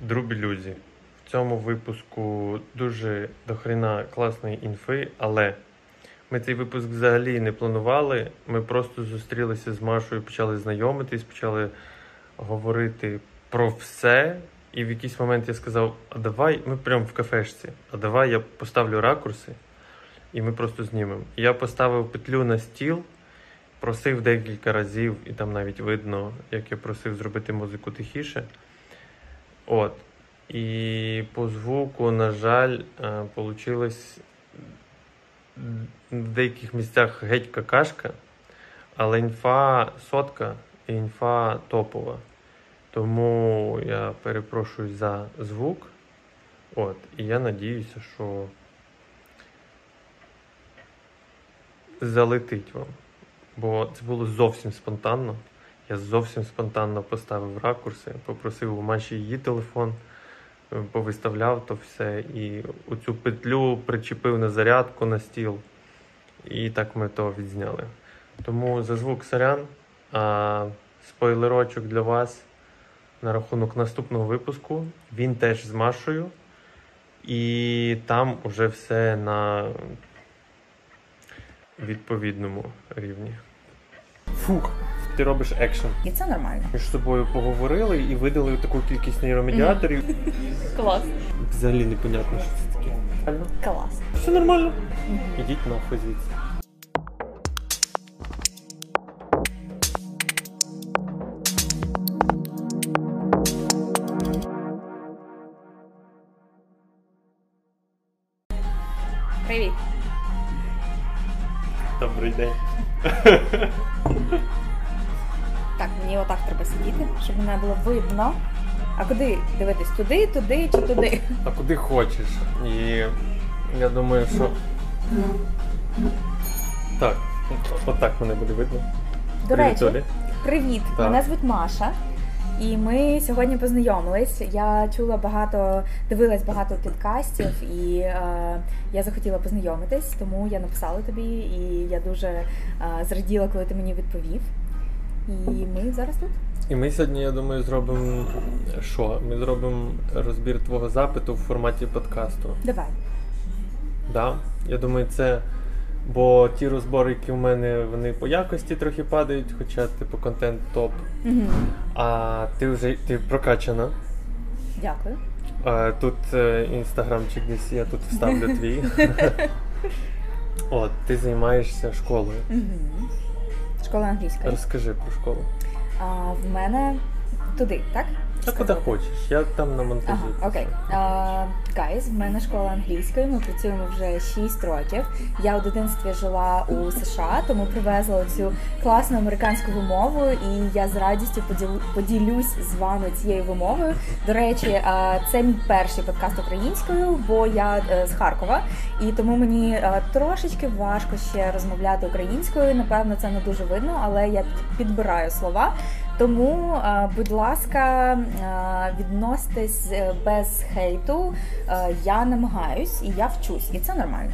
Друбілюзі. В цьому випуску дуже дохріна класної інфи, але ми цей випуск взагалі не планували. Ми просто зустрілися з Машою, почали знайомитись, почали говорити про все. І в якийсь момент я сказав, а давай, ми прямо в кафешці, а давай я поставлю ракурси і ми просто знімемо. Я поставив петлю на стіл, просив декілька разів, і там навіть видно, як я просив зробити музику тихіше. От. І по звуку, на жаль, вийшло в деяких місцях геть какашка, але інфа сотка і інфа топова. Тому я перепрошую за звук. От, і я надіюся, що залетить вам. Бо це було зовсім спонтанно. Я зовсім спонтанно поставив ракурси, попросив у Маші її телефон, повиставляв то все і оцю петлю причепив на зарядку, на стіл. І так ми то відзняли. Тому за звук сорян, а спойлерочок для вас на рахунок наступного випуску. Він теж з Машою. І там уже все на відповідному рівні. Фух, ти робиш екшен. І це нормально. Ми ж з собою поговорили і видали таку кількість нейромедіаторів. Клас. Взагалі непонятно, що це таке. Клас. Все нормально. Ідіть нахуй звідси. Привіт. Добрий день. Так, мені отак треба сидіти, щоб мене було видно. А куди дивитись? Туди, туди чи туди? А куди хочеш. І я думаю, що... Так, отак мене буде видно. До речі, привіт. Привіт. Мене звуть Маша. І ми сьогодні познайомились. Я чула багато, дивилась багато підкастів, і я захотіла познайомитись, тому я написала тобі, і я дуже зраділа, коли ти мені відповів. І ми зараз тут. І ми сьогодні, я думаю, зробимо що? Ми зробимо розбір твого запиту в форматі подкасту. Давай. Да? Я думаю, це... Бо ті розбори, які в мене, вони по якості трохи падають, хоча типу контент топ. Mm-hmm. А ти вже ти прокачана. Дякую. Тут інстаграмчик десь, я тут вставлю твій. От, ти займаєшся школою. Mm-hmm. Школа англійської. Розкажи про школу. В мене туди, так? Так, куди хочеш, я там на монтажі. Ага, окей. Guys, в мене школа англійської, ми працюємо вже 6 років. Я у дитинстві жила у США, тому привезла цю класну американську вимову, і я з радістю поділюсь з вами цією вимовою. До речі, це мій перший подкаст українською, бо я з Харкова, і тому мені трошечки важко ще розмовляти українською, напевно, це не дуже видно, але я підбираю слова. Тому, будь ласка, відноситись без хейту, я намагаюсь і я вчусь, і це нормально.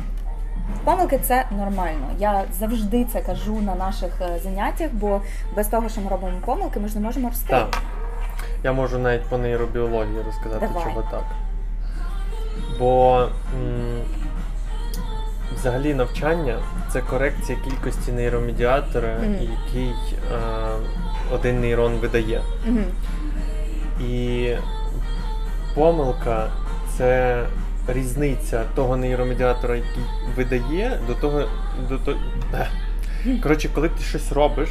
Помилки – це нормально. Я завжди це кажу на наших заняттях, бо без того, що ми робимо помилки, ми ж не можемо рости. Так. Я можу навіть по нейробіології розказати, давай, чого так. Бо взагалі навчання – це корекція кількості нейромедіатора, який один нейрон видає. Mm-hmm. І помилка – це різниця того нейромедіатора, який видає, до того... Коротше, коли ти щось робиш,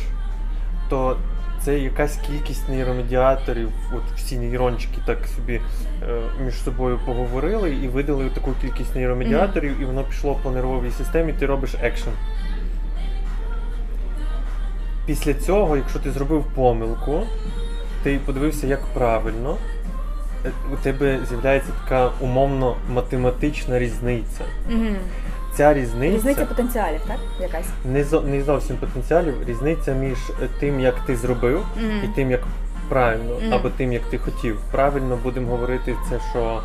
то це якась кількість нейромедіаторів, от всі нейрончики так собі між собою поговорили і видали таку кількість нейромедіаторів, і воно пішло по нервовій системі, ти робиш екшен. Після цього, якщо ти зробив помилку, ти подивився, як правильно, у тебе з'являється така умовно-математична різниця. Mm-hmm. Ця різниця... Різниця потенціалів, так? Якась? Не зовсім потенціалів, різниця між тим, як ти зробив, і тим, як правильно, або тим, як ти хотів. Правильно будемо говорити це, що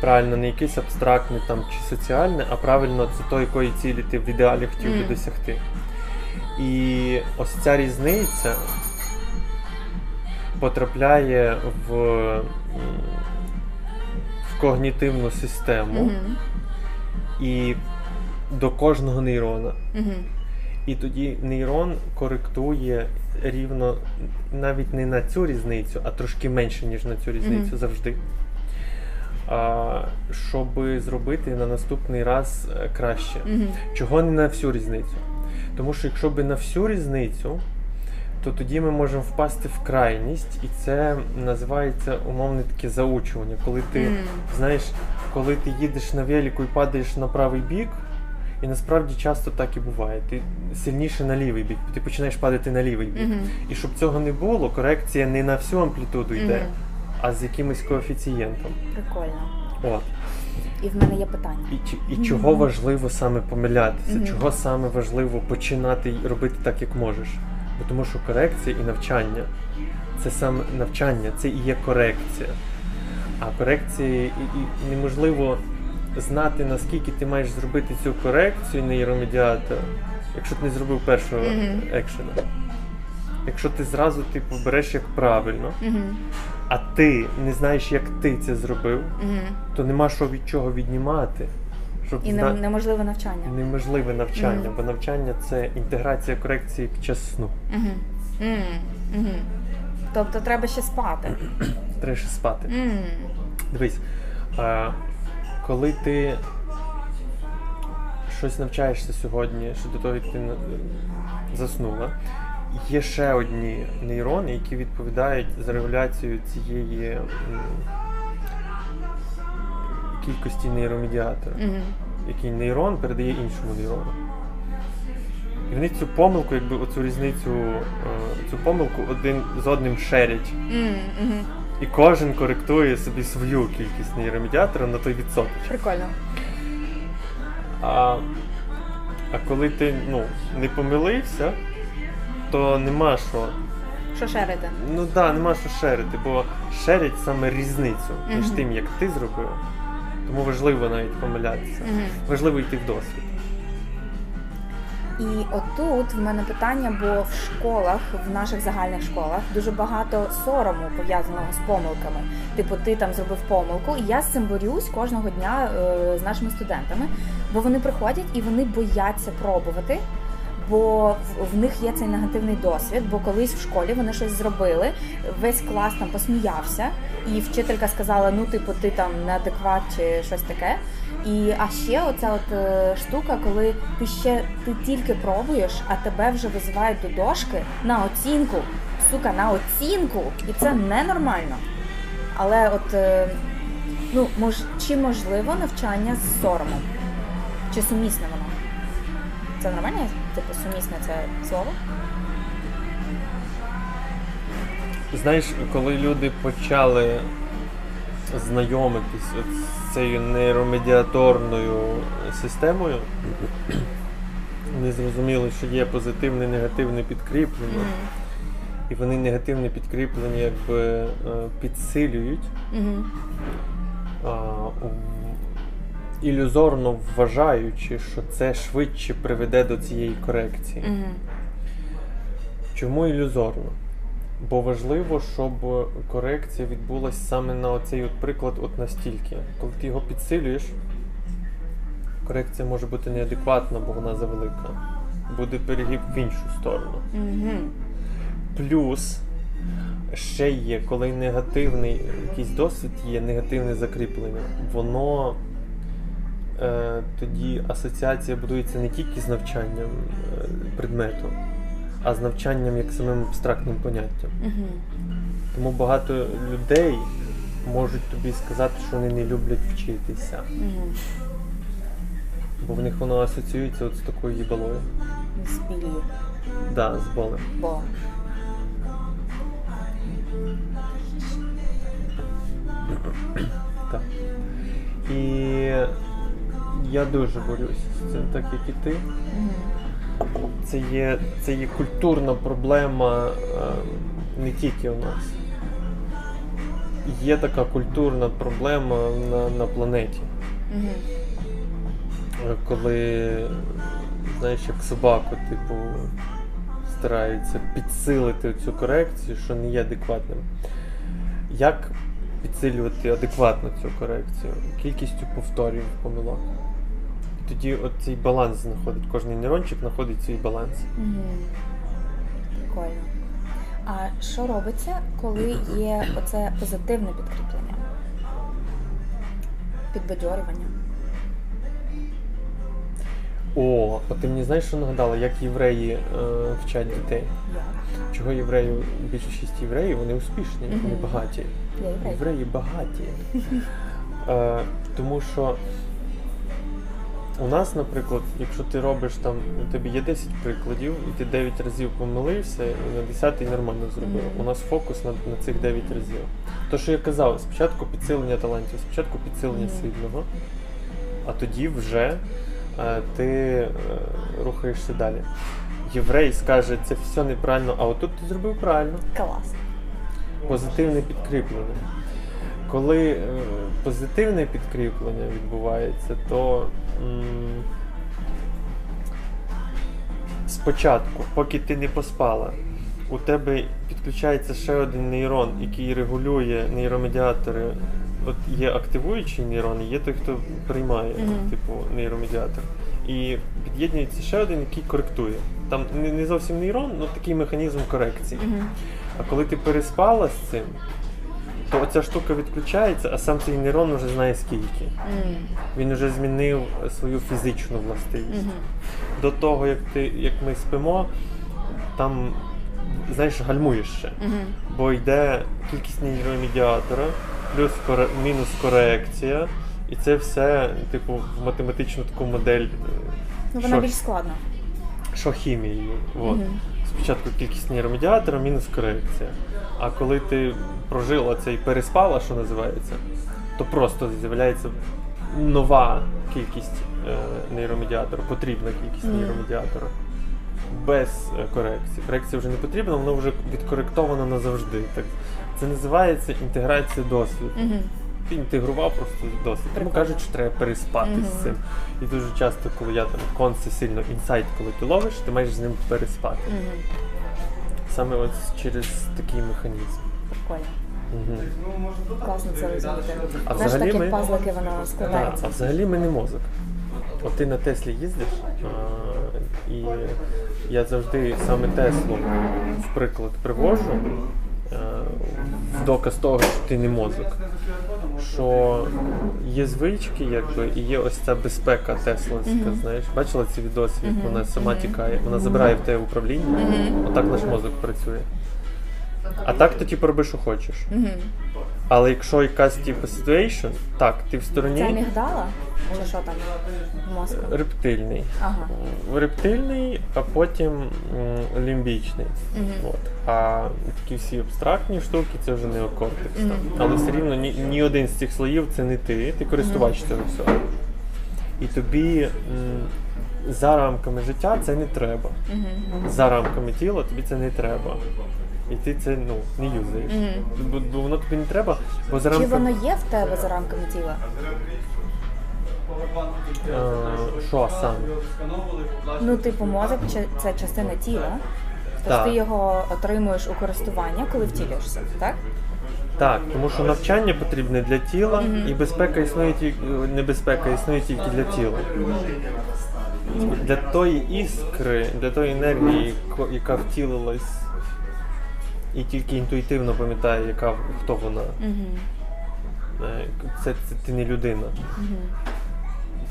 правильно не якесь абстрактне там, чи соціальне, а правильно це то, якої цілі ти в ідеалі хотів би досягти. І ось ця різниця потрапляє в когнітивну систему і до кожного нейрона. І тоді нейрон коректує рівно навіть не на цю різницю, а трошки менше, ніж на цю різницю завжди. Щоб зробити на наступний раз краще. Чого не на всю різницю? Тому що якщо б на всю різницю, то тоді ми можемо впасти в крайність, і це називається умовне таке заучування. Коли ти, знаєш, коли ти їдеш на велику і падаєш на правий бік, і насправді часто так і буває. Ти сильніше на лівий бік, ти починаєш падати на лівий бік. І щоб цього не було, корекція не на всю амплітуду йде, а з якимось коефіцієнтом. Прикольно. От. І в мене є питання. І чого важливо саме помилятися, чого саме важливо починати робити так, як можеш. Бо тому що корекція і навчання, це саме навчання, це і є корекція. А корекція, і неможливо знати, наскільки ти маєш зробити цю корекцію нейромедіатора, якщо ти не зробив першого екшена. Якщо ти зразу береш як правильно, а ти не знаєш, як ти це зробив, то нема що від чого віднімати. І неможливе навчання. Неможливе навчання, бо навчання – це інтеграція корекції під час сну. Тобто треба ще спати. Треба ще спати. Дивись, коли ти щось навчаєшся сьогодні, що до того, як ти заснула, є ще одні нейрони, які відповідають за регуляцію цієї кількості нейромедіатора, який нейрон передає іншому нейрону. І вони цю помилку, якби оцю різницю, цю помилку один з одним шерять. І кожен коректує собі свою кількість нейромедіатора на той відсоток. Прикольно. А коли ти, не помилився, то нема що. Що шерити? Нема що шерити, бо шерять саме різницю між тим, як ти зробив. Тому важливо навіть помилятися. Важливо йти в досвід. І отут в мене питання, бо в школах, в наших загальних школах, дуже багато сорому пов'язаного з помилками. Типу, ти там зробив помилку, і я з цим борюсь кожного дня з нашими студентами, бо вони приходять і вони бояться пробувати, бо в них є цей негативний досвід, бо колись в школі вони щось зробили, весь клас там посміявся, і вчителька сказала, ти там неадекват чи щось таке. А ще оця штука, коли ти тільки пробуєш, а тебе вже визивають до дошки на оцінку, на оцінку, і це ненормально. Але чи можливо навчання з соромом? Чи сумісне воно? Це нормально? Типу сумісне це слово? Знаєш, коли люди почали знайомитись з цією нейромедіаторною системою, вони зрозуміли, що є позитивне і негативне підкріплення. І вони негативне підкріплення якби підсилюють. Ілюзорно вважаючи, що це швидше приведе до цієї корекції. Чому ілюзорно? Бо важливо, щоб корекція відбулася саме на оцей приклад настільки. Коли ти його підсилюєш, корекція може бути неадекватна, бо вона завелика. Буде перегиб в іншу сторону. Плюс ще є, коли негативний якийсь досвід є, негативне закріплення, воно тоді асоціація будується не тільки з навчанням предмету, а з навчанням як самим абстрактним поняттям. Тому багато людей можуть тобі сказати, що вони не люблять вчитися. Бо в них воно асоціюється з такою їбалою. З білью. Так, з болем. Так. І я дуже борюся з цим, так як і ти. Це є культурна проблема не тільки у нас. Є така культурна проблема на планеті. Коли, знаєш, як собаку, старається підсилити цю корекцію, що не є адекватним. Як підсилювати адекватно цю корекцію? Кількістю повторів помилок. І тоді от цей баланс знаходить. Кожний нейрончик знаходить свій баланс. Прикольно. А що робиться, коли є оце позитивне підкріплення? Підбадьорювання? О, а ти мені знаєш, що нагадала, як євреї вчать дітей? Yeah. Чого євреїв, більшість євреїв, вони успішні, вони багаті. Yeah, євреї багаті. Тому що у нас, наприклад, якщо ти робиш там, у тебе є 10 прикладів, і ти 9 разів помилився, і на 10-й нормально зробив. У нас фокус на цих 9 разів. То, що я казав, спочатку підсилення талантів, спочатку підсилення сильного, а тоді вже ти рухаєшся далі. Єврей скаже, це все неправильно, а отут ти зробив правильно. Клас. Позитивне підкріплення. Коли позитивне підкріплення відбувається, то спочатку, поки ти не поспала, у тебе підключається ще один нейрон, який регулює нейромедіатори. От є активуючий нейрон, є той, хто приймає типу нейромедіатор. І під'єднюється ще один, який коректує. Там не зовсім нейрон, але такий механізм корекції. А коли ти переспала з цим, то оця штука відключається, а сам цей нейрон вже знає скільки. Він вже змінив свою фізичну властивість. До того, як ми спимо, там, знаєш, гальмуєш ще. Бо йде кількість нейромедіатора, плюс мінус корекція, і це все, типу, в математичну таку модель. Ну, вона більш складна. Що хімія. Спочатку кількість нейромедіатора, мінус корекція. А коли ти прожила це і переспала, що називається, то просто з'являється нова кількість нейромедіатора, потрібна кількість нейромедіатора. Без корекції. Корекція вже не потрібна, вона вже відкоректована назавжди. Так, це називається інтеграція досвіду. Ти інтегрував просто досвід. Тому кажуть, що треба переспати з цим. І дуже часто, коли я там конце сильно інсайт, коли ти ловиш, ти маєш з ним переспати. Саме от через такий механізм. Прикольно. Класно це розуміти. Знаєш, такі пазлики воно складається. А взагалі ми не мозок. От ти на Теслі їздиш, і я завжди саме Теслу в приклад привожу, в доказ того, що ти не мозок. Що є звички, якби, і є ось ця безпека теслинська, знаєш. Бачила ці відоси, як вона сама тікає, вона забирає в тебе управління, отак наш мозок працює. А так ти типу роби, що хочеш. Але якщо якась типу ситуація, так, ти в стороні... Це амігдала? Чи що там в мозку? Рептильний. Ага. Рептильний, а потім лімбічний. От. А такі всі абстрактні штуки, це вже неокортекс. Але все рівно ні один з цих слоїв це не ти, ти користувач цього всього. І тобі за рамками життя це не треба. За рамками тіла тобі це не треба. І ти це, ну, не юзаєш. Бо воно тобі не треба, бо за рамками... Чи воно є в тебе за рамками тіла? Що саме? Ну, типу, мозок – це частина тіла. Тобто ти його отримуєш у користування, коли втілюєшся, так? Так, тому що навчання потрібне для тіла, і небезпека існує тільки для тіла. Для тої іскри, для тої енергії, яка втілилась, і тільки інтуїтивно пам'ятає, хто вона. Це ти не людина.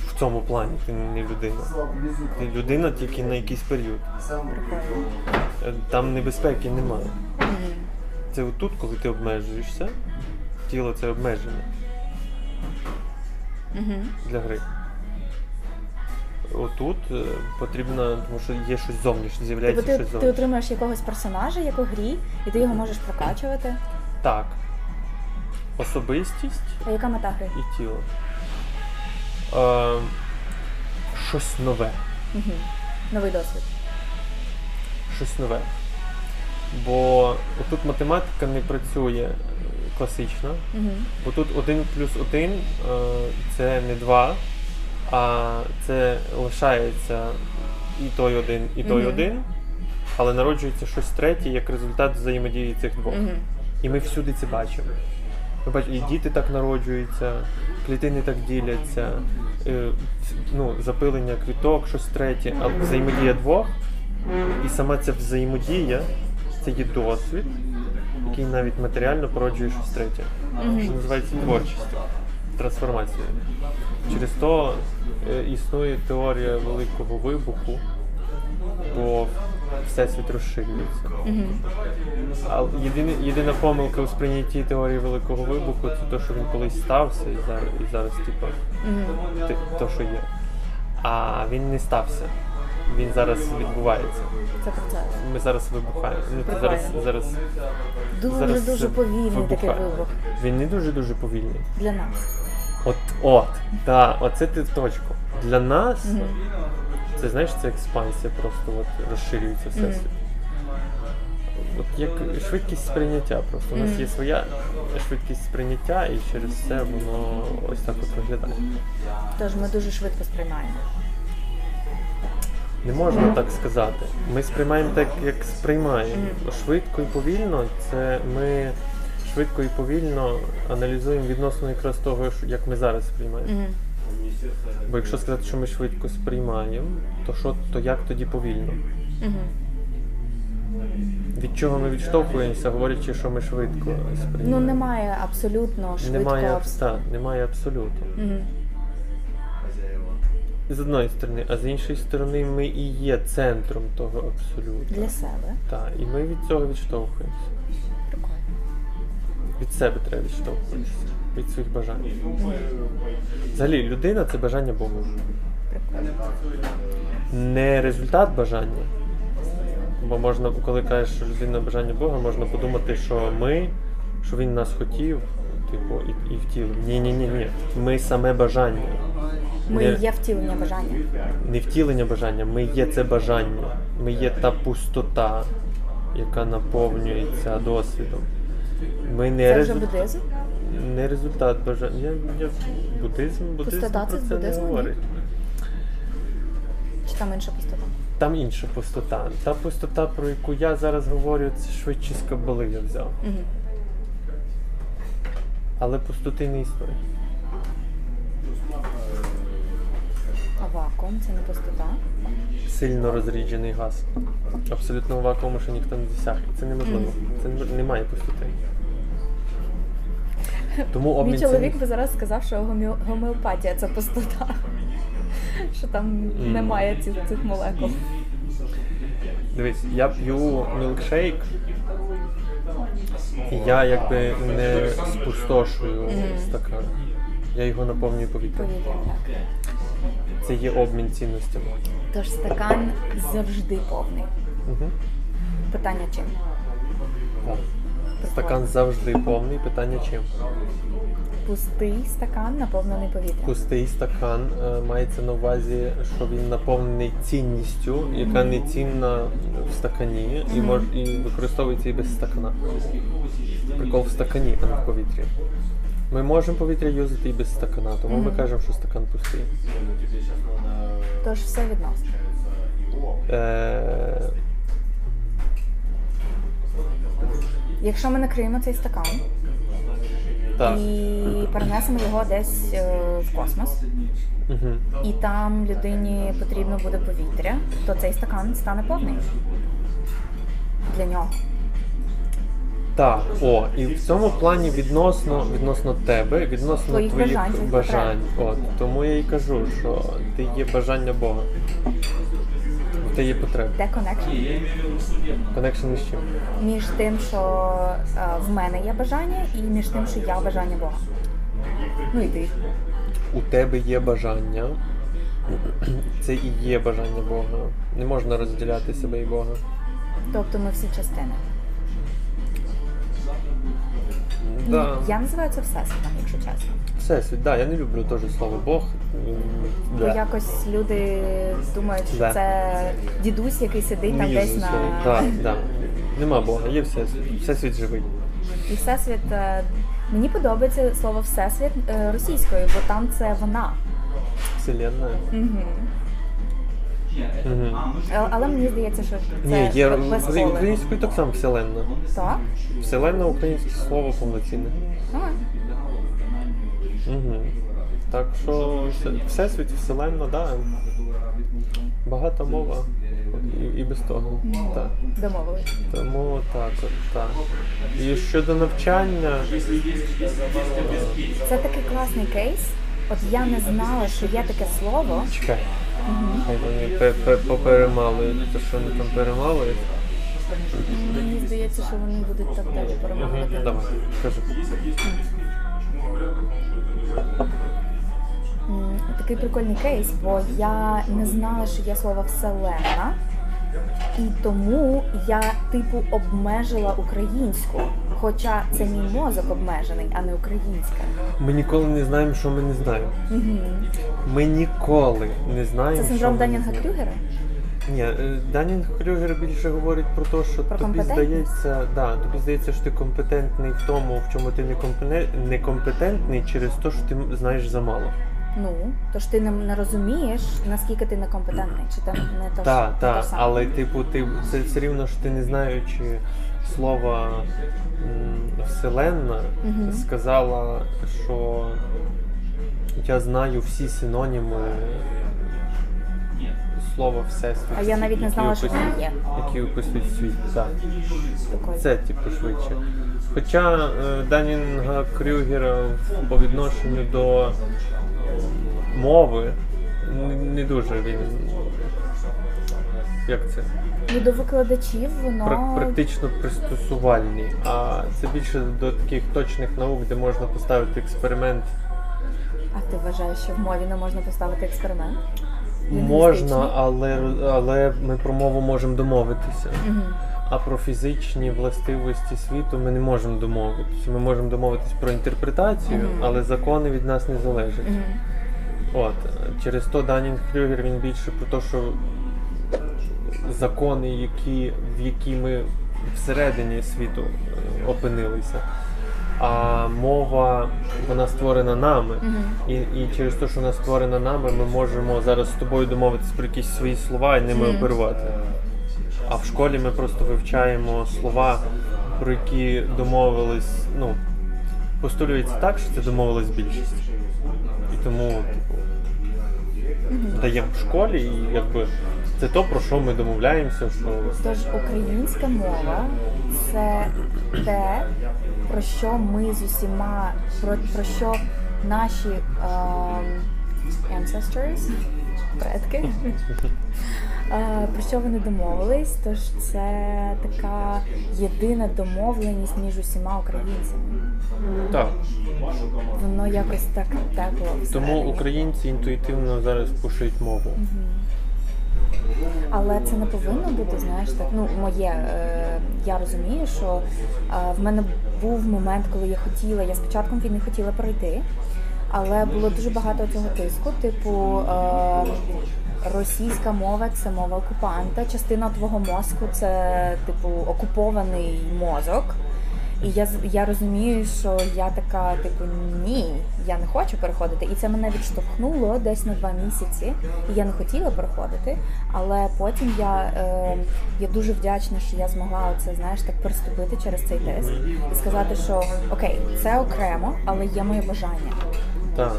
В цьому плані ти не людина. Ти людина тільки на якийсь період. Там небезпеки немає. Це отут, коли ти обмежуєшся, тіло це обмежене. Для гри. Отут потрібно, тому що є щось зовнішнє, з'являється щось зовнішнє. Ти отримаєш якогось персонажа, як у грі, і ти його можеш прокачувати? Так. Особистість. А яка мета гри? І тіло. Щось нове. Новий досвід. Щось нове. Бо тут математика не працює класично, бо тут 1+1 це не 2. А це лишається і той один, і той один. але народжується щось третє як результат взаємодії цих двох. І ми всюди це бачимо. І діти так народжуються, клітини так діляться, ну, запилення кліток, щось третє, а взаємодія двох. І сама ця взаємодія, це є досвід, який навіть матеріально породжує щось третє, що називається творчістю, трансформацією. Через то існує теорія великого вибуху, бо всесвіт розширюється. А єдина помилка у сприйнятті теорії великого вибуху – це те, що він колись стався, і зараз типу, те, що є. А він не стався. Він зараз відбувається. Це процес. Ми зараз вибухаємо. Дуже-дуже повільний такий вибух. Він не дуже-дуже повільний. Для нас. Оце ти в точку. Для нас, це, знаєш, це експансія, просто от розширюється всесвіт. От як швидкість сприйняття просто. У нас є своя швидкість сприйняття, і через це воно ось так от виглядає. Тож ми дуже швидко сприймаємо. Не можна так сказати. Ми сприймаємо так, як сприймаємо. Швидко і повільно – це ми швидко і повільно аналізуємо відносно якраз того, як ми зараз сприймаємо. Бо якщо сказати, що ми швидко сприймаємо, то як тоді повільно? Від чого ми відштовхуємося, говорячи, що ми швидко сприймаємо? Ну, немає абсолютно швидко. Немає абсолютно. З одної сторони, а з іншої сторони ми і є центром того абсолюту. Для себе. Так, і ми від цього відштовхуємося. Прикольно. Від себе треба відштовхуватися, від своїх бажань. Взагалі, людина – це бажання Богу. Прикольно. Не результат бажання. Бо можна, коли кажеш, що людина – бажання Бога, можна подумати, що ми, що він нас хотів, типу, і втілив. Ні. Ми саме бажання. Ми є втілення бажання. Не втілення бажання, ми є це бажання. Ми є та пустота, яка наповнюється досвідом. Це вже буддизм? Не результат бажання. Буддизм про це не говорить. Чи там інша пустота? Там інша пустота. Та пустота, про яку я зараз говорю, це швидше з кабали я взяв. Але пустоти не існує. А вакуум – це не пустота? Сильно розріджений газ. Абсолютного вакууму, що ніхто не досяг. Це неможливо. Це немає пустоти. Мій чоловік би зараз сказав, що гомеопатія – це пустота. Що там немає цих молекул. Дивись, я п'ю мілкшейк, і я якби не спустошую стакан. Я його наповнюю повітрям. Це є обмін цінностями. Тож стакан завжди повний. Питання чим? Стакан завжди повний. Питання чим? Пустий стакан, наповнений повітрям. Пустий стакан мається на увазі, що він наповнений цінністю, яка не цінна в стакані, і використовується і без стакана. Прикол в стакані, а не в повітрі. Ми можемо повітря юзати і без стакана, тому ми кажемо, що стакан пустий. Тож все відносно. Якщо ми накриємо цей стакан і перенесемо його десь в космос, і там людині потрібно буде повітря, то цей стакан стане повний для нього. Так, і в цьому плані відносно тебе, відносно твоїх бажань. Тому я і кажу, що ти є бажання Бога. Ти є потреба. Де коннекшн? Коннекшн між чим? Між тим, що в мене є бажання, і між тим, що я бажання Бога. Ну і ти. У тебе є бажання. Це і є бажання Бога. Не можна розділяти себе і Бога. Тобто ми всі частини. Я називаю це всесвітом, якщо чесно. Всесвіт, так. Я не люблю теж слово Бог. Бо якось люди думають, що це дідусь, який сидить там десь на... Так. Нема Бога, є всесвіт. Всесвіт живий. І всесвіт... Мені подобається слово всесвіт російською, бо там це вона. Вселенна. Але мені здається, що це безголе. Українською так само вселенна. Так? Вселенна — українське слово повноцінне. Так. Угу. Так що всесвіт, вселенна, да. Багата мова. І без того. Так. Домовились. Тому так, так. І щодо навчання. Це такий класний кейс. От я не знала, що є таке слово. Чекай. Хай вони поперемалують те, що вони там перемалують. Мені здається, що вони будуть так далі перемалювати. Давай, кажи. Такий прикольний кейс, бо я не знала, що є слово «вселенна», і тому я, типу, обмежила українську. Хоча це мій мозок обмежений, а не українська. Ми ніколи не знаємо, що ми не знаємо. Угу. Ми ніколи не знаємо. Це синдром Данінга-Крюгера? Ні, Данінг-Крюгер більше говорить про те, що тобі здається, що ти компетентний в тому, в чому ти не компетентний, через те, що ти знаєш замало. Ну, тож ти не розумієш, наскільки ти некомпетентний, чи там не то. Так, так, але типу, це все рівно, що ти, не знаючи слова «вселенна», сказала, що я знаю всі синоніми слова «всесвіт». А я навіть не знала, що це є. Які описують світ, так. Це, типу, швидше. Хоча Данінга-Крюгера по відношенню до мови не дуже він, як це? Ну, до викладачів воно... Практично пристосувальні, а це більше до таких точних наук, де можна поставити експеримент. А ти вважаєш, що в мові не можна поставити експеримент? Можна, але ми про мову можемо домовитися. Угу. А про фізичні властивості світу ми не можемо домовитися. Ми можемо домовитися про інтерпретацію, але закони від нас не залежать. От, через то Данінг-Крюгер він більше про те, що закони, в які ми всередині світу опинилися, а мова, вона створена нами, і через те, що вона створена нами, ми можемо зараз з тобою домовитися про якісь свої слова і ними оперувати. А в школі ми просто вивчаємо слова, про які домовились, ну, постулюється так, що це домовилась більшість. І тому, типу, даємо в школі, і якби це то, про що ми домовляємося, що... Тож українська мова — це те, про що ми з усіма, про що наші ancestors, предки, про що вони домовились, тож це така єдина домовленість між усіма українцями. Так. Воно якось так тепло. Тому українці інтуїтивно зараз пушують мову. Але це не повинно бути, знаєш, так, ну, моє, я розумію, що в мене був момент, коли я спочатку не хотіла перейти, але було дуже багато цього тиску, типу, російська мова — це мова окупанта, частина твого мозку — це, типу, окупований мозок. І я розумію, що я така, типу, ні, я не хочу переходити. І це мене відштовхнуло десь на 2 місяці. І я не хотіла переходити, але потім я дуже вдячна, що я змогла це, знаєш, так переступити через цей тиск і сказати, що окей, це окремо, але є моє бажання. Так,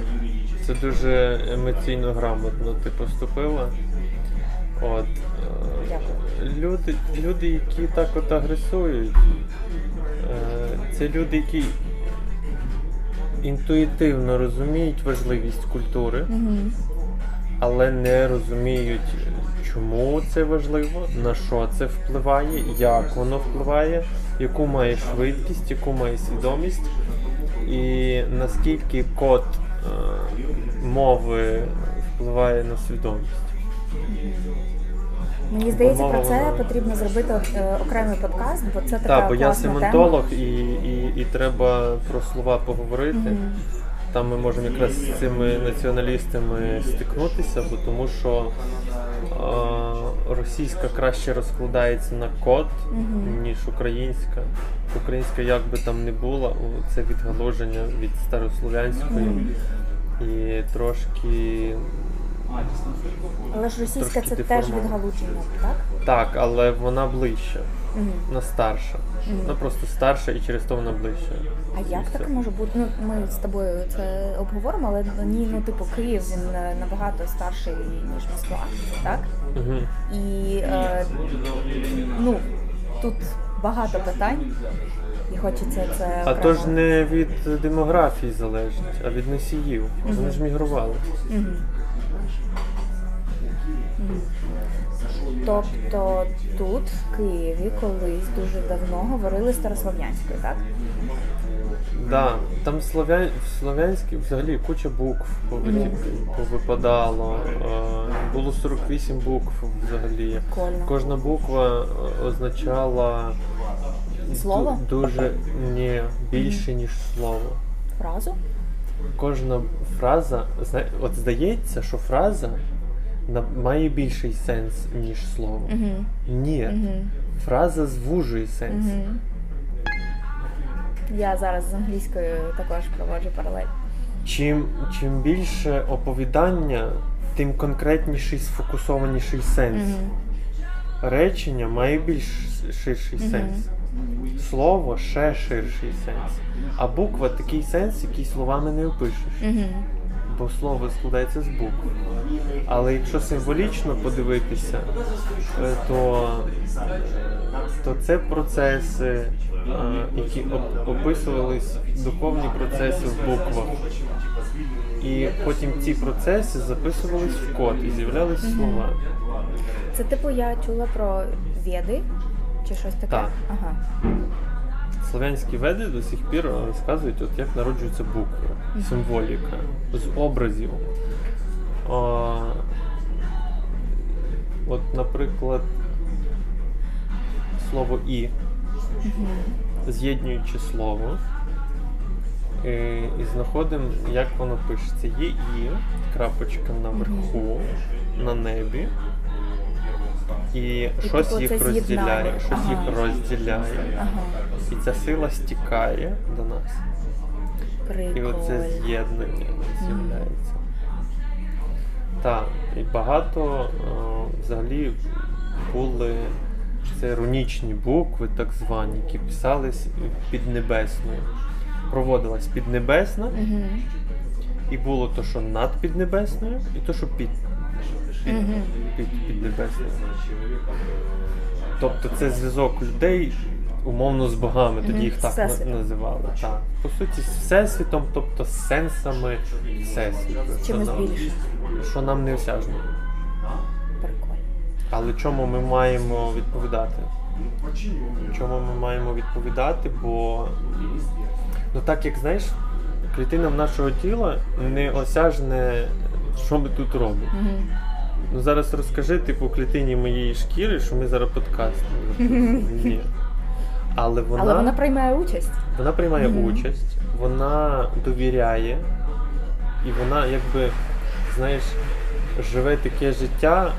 це дуже емоційно грамотно ти поступила. От. Люди, які так от агресують, це люди, які інтуїтивно розуміють важливість культури, але не розуміють, чому це важливо, на що це впливає, як воно впливає, яку має швидкість, яку має свідомість, і наскільки код мови впливає на свідомість. Мені здається, про це потрібно зробити окремий подкаст, бо це така класна тема. Так, бо я семантолог, і треба про слова поговорити. Там ми можемо якраз з цими націоналістами стикнутися, бо тому що російська краще розкладається на код, ніж українська. Українська, як би там не була, це відгалуження від старослов'янської. І трошки Але ж російська це теж відгалуджена, так? Так, але вона ближче, вона старша. Вона просто старша і через то вона ближче. А як так може бути? Ну, ми з тобою це обговоримо, але ні, ну типу Київ, він набагато старший, ніж Москва, так? І, ну, тут багато питань. І хочеться це. А то ж не від демографії залежить, а від носіїв. Вони ж мігрували. Тобто тут, в Києві, колись дуже давно говорили старослов'янською, так? Так, да, там слов'янські взагалі куча букв повипадало, було 48 букв взагалі. Прикольно. Кожна буква означала слово? Дуже ні, більше, ніж слово. Фразу? Кожна фраза, от здається, що фраза має більший сенс, ніж слово. Ні, фраза звужує сенс. Я зараз з англійською також проводжу паралель. Чим більше оповідання, тим конкретніший, сфокусованіший сенс. Речення має більш ширший сенс. Слово ще ширший сенс. А буква такий сенс, який словами не опишеш. Бо слово складається з букв. Але якщо символічно подивитися, то це процеси, які описувались, духовні процеси в буквах. І потім ці процеси записувались в код і з'являлись слова. Це типу я чула про веди чи щось таке? Так. Ага. Слов'янські веди до сих пір розказують, от як народжуються букви, символіка, з образів. От, наприклад, слово «і», з'єднуючи слово, і знаходимо, як воно пишеться. Є «і», крапочка наверху, на небі. І щось їх розділяє, І ця сила стікає до нас. Прикольно. І оце з'єднання з'являється. Так, і багато взагалі були це рунічні букви, так звані, які писались піднебесною. Проводилась піднебесна, і було то, що над піднебесною, і то, що піднебесною. Тобто це зв'язок людей, умовно, з богами, тоді їх так називали. Так. По суті, з всесвітом, тобто з сенсами всесвіту. Чимось більше. Що нам не осяжно. Прикольно. Але чому ми маємо відповідати? Бо ну так як, знаєш, клітинам нашого тіла не осяжне, що ми тут робимо. Ну зараз розкажи, типу, клітині моєї шкіри, що ми зараз подкаст. Ні. Але вона приймає участь. Вона приймає участь, вона довіряє, і вона якби, знаєш, живе таке життя,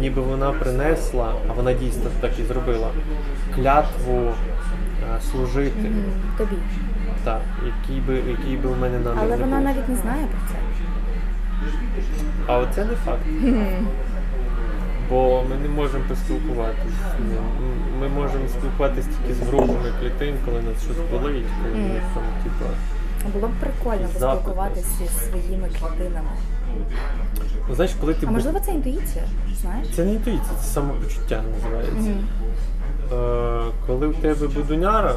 ніби вона принесла, а вона дійсно так і зробила, клятву служити. Тобі. Так, який би в мене намір не був. Але вона навіть не знає про це. А оце не факт. Бо ми не можемо поспілкуватися. Ми можемо спілкуватися тільки з грубими клітин, коли нас щось болить, коли ми там, типу. Було б прикольно поспілкуватися зі своїми клітинами. Ну, знаєш, коли ти можливо, це інтуїція, знаєш? Це не інтуїція, це самопочуття називається. Коли в тебе будуняра,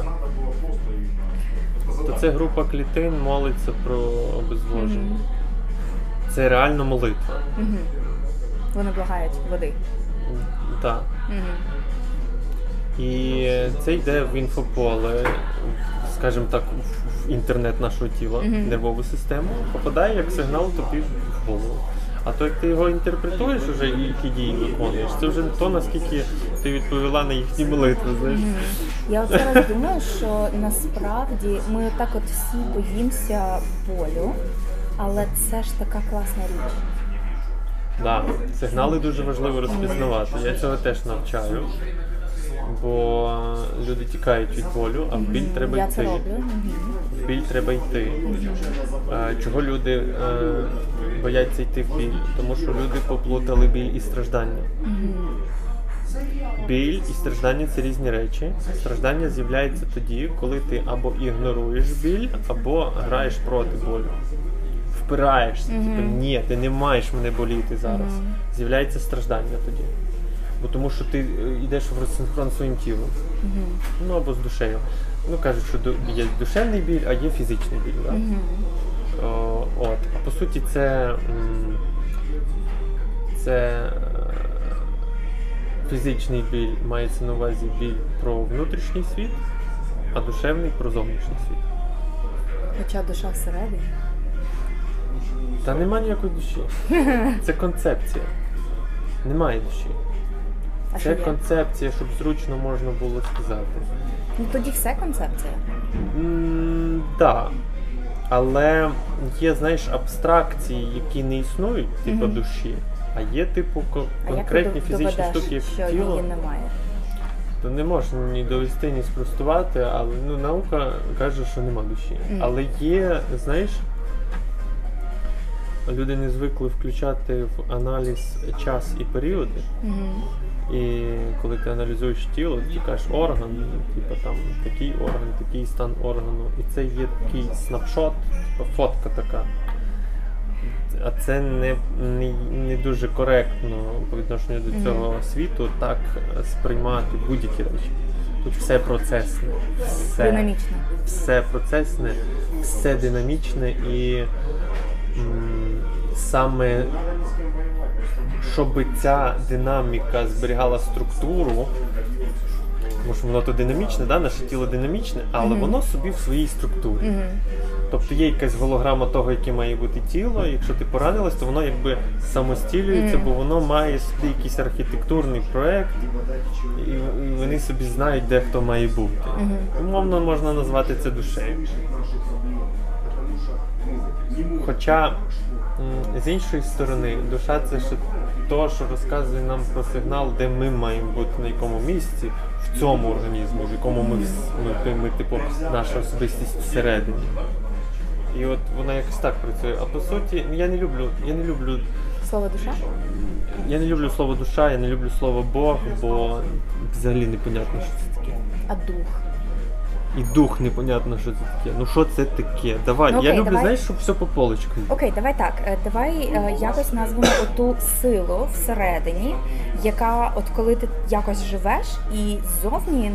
то це група клітин молиться про обезвоження. Це реально молитва. Вони благають води. Так. І це йде в інфополе, скажімо так, в інтернет нашого тіла, нервову систему, попадає як сигнал тобі в голову. А то як ти його інтерпретуєш вже і які дії виконуєш, це вже то, наскільки ти відповіла на їхні молитви, знаєш. Я от зараз думаю, що насправді ми так от всі боїмося болю, але це ж така класна річ. Так, сигнали дуже важливо розпізнавати, я цього теж навчаю. бо люди тікають від болю, а в біль треба йти. В біль треба йти. Чого люди бояться йти в біль? Тому що люди поплутали біль і страждання. Біль і страждання – це різні речі. Страждання з'являється тоді, коли ти або ігноруєш біль, або граєш проти болю. Впираєшся, типу, ні, ти не маєш мене боліти зараз. З'являється страждання тоді. Бо тому що ти йдеш в розсинхрон своїм тілом. Ну або з душею. Ну кажуть, що є душевний біль, а є фізичний біль. Да? От. А по суті це фізичний біль мається на увазі біль про внутрішній світ, а душевний про зовнішній світ. Хоча душа всередині. Та нема ніякої душі. Це концепція. Немає душі. Це концепція, щоб зручно можна було сказати. Ну тоді все концепція? Так. Але є, знаєш, абстракції, які не існують, типу душі, а є, типу, конкретні фізичні штуки, як тіло. А як ти доведеш, що її немає? То не можна ні довести, ні спростувати, але ну, наука каже, що нема душі. Але є, знаєш, люди не звикли включати в аналіз час і періоди. І коли ти аналізуєш тіло, ти кажеш орган, типу там такий орган, такий стан органу. І це є такий снапшот, типу, фотка така. А це не дуже коректно по відношенню до цього світу так сприймати будь-які речі. Тут все процесне, все динамічне, все процесне, все динамічне і саме щоб ця динаміка зберігала структуру, тому що воно то динамічне, да? Наше тіло динамічне, але воно собі в своїй структурі. Тобто є якась голограма того, яке має бути тіло, якщо ти поранилась, то воно якби самостілюється, бо воно має собі якийсь архітектурний проєкт, і вони собі знають, де хто має бути. Умовно можна назвати це душею. Хоча, з іншої сторони, душа – це ще те, що розказує нам про сигнал, де ми маємо бути, на якому місці, в цьому організмі, в якому ми типу, наша особистість всередині. І от вона якось так працює. А по суті, я не люблю слово душа? Я не люблю слово душа, я не люблю слово Бог, бо взагалі непонятно, що це таке. А дух? І дух непонятно, що це таке. Ну що це таке? Давай. Ну, окей, я люблю, знаєш, щоб все по полочках. Окей, давай так. Давай якось назвемо оту силу всередині, яка от коли ти якось живеш і ззовні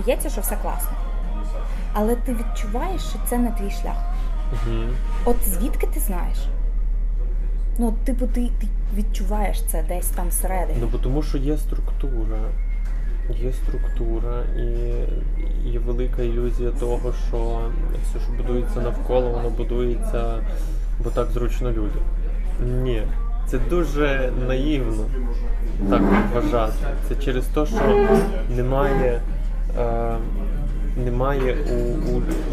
здається, що все класно. Але ти відчуваєш, що це не твій шлях. От звідки ти знаєш? Ну, типу, ти відчуваєш це десь там всередині. Ну, бо тому що є структура. Є структура і є велика ілюзія того, що все, що будується навколо, воно будується, бо так зручно людям. Ні, це дуже наївно так вважати. Це через те, що немає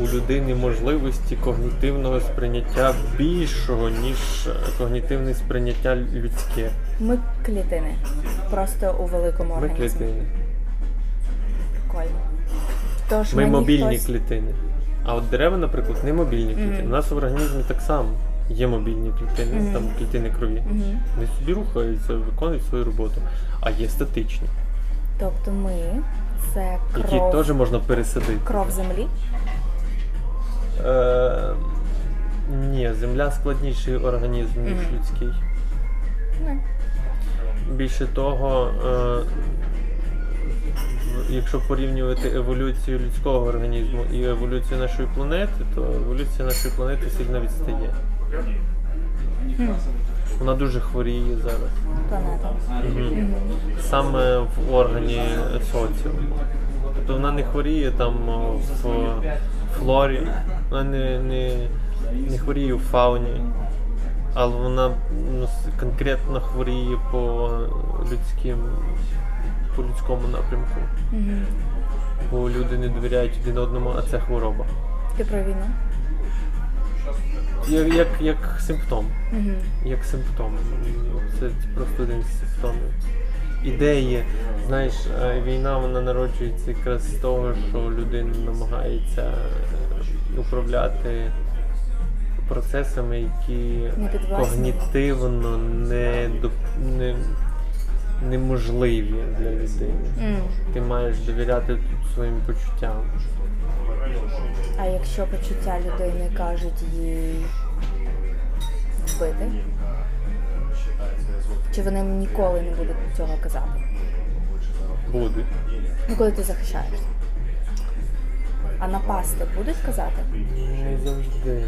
у людини можливості когнітивного сприйняття більшого, ніж когнітивне сприйняття людське. Ми клітини, просто у великому організмі. Ми клітини. Тож ми мобільні клітини. А от дерева, наприклад, не мобільні клітини. У нас в організмі так само є мобільні клітини, там клітини крові. Вони собі рухаються, виконують свою роботу. А є статичні. Тобто ми — це кров... Які теж можна пересадити. — Кров землі? Ні, земля — складніший організм, ніж людський. Більше того, якщо порівнювати еволюцію людського організму і еволюцію нашої планети, то еволюція нашої планети сильно відстає. Вона дуже хворіє зараз. Планета. Саме в органі соціуму. Тобто вона не хворіє там в флорі, вона не хворіє у фауні, але вона конкретно хворіє по людському напрямку. Бо люди не довіряють один одному, а це хвороба. Ти про війну? Як симптом. Це просто один з симптомів. ідеї. Знаєш, війна, вона народжується якраз з того, що людина намагається управляти процесами, які когнітивно неможливі для людини. Ти маєш довіряти своїм почуттям. А якщо почуття людини кажуть їй вбити? Чи вони ніколи не будуть цього казати? Будуть. Ну, коли ти захищаєшся. А напасти будуть казати? Не завжди.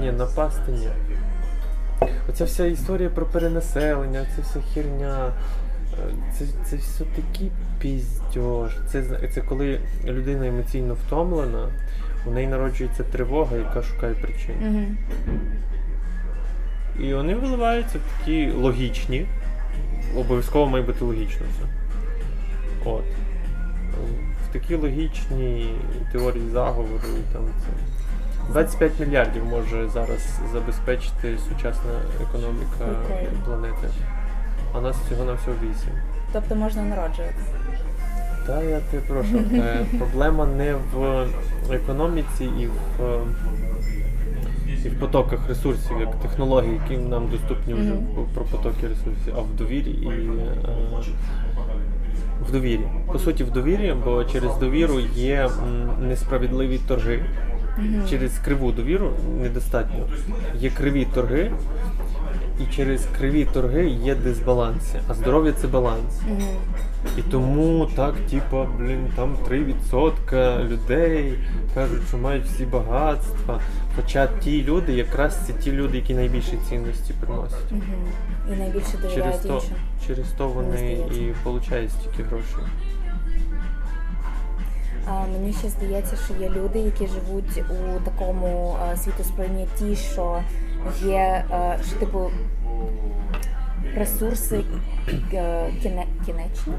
Ні, напасти ні. Оця вся історія про перенаселення, це вся херня, це все такий піздьош. Це коли людина емоційно втомлена, у неї народжується тривога, яка шукає причин. І вони виливаються в такі логічні. Обов'язково має бути логічно все. От. В такі логічні теорії заговору і там це. 25 мільярдів може зараз забезпечити сучасна економіка планети. А нас всього на всього 8. Тобто можна народжувати? Та я тебе прошу. Проблема не в економіці і в потоках ресурсів, як технології, які нам доступні вже про потоки ресурсів, а в довірі і в довірі. По суті, в довірі, бо через довіру є несправедливі торги. Через криву довіру недостатньо. Є криві торги, і через криві торги є дисбаланси. А здоров'я – це баланс. І тому так, типа, блін, там 3% людей кажуть, що мають всі багатства. Хоча ті люди, якраз це ті люди, які найбільші цінності приносять. І найбільше довіряють іншим. Через то вони і получають стільки грошей. Мені ще здається, що є люди, які живуть у такому світосприйнятті, що є, що, типу, ресурси кінечні.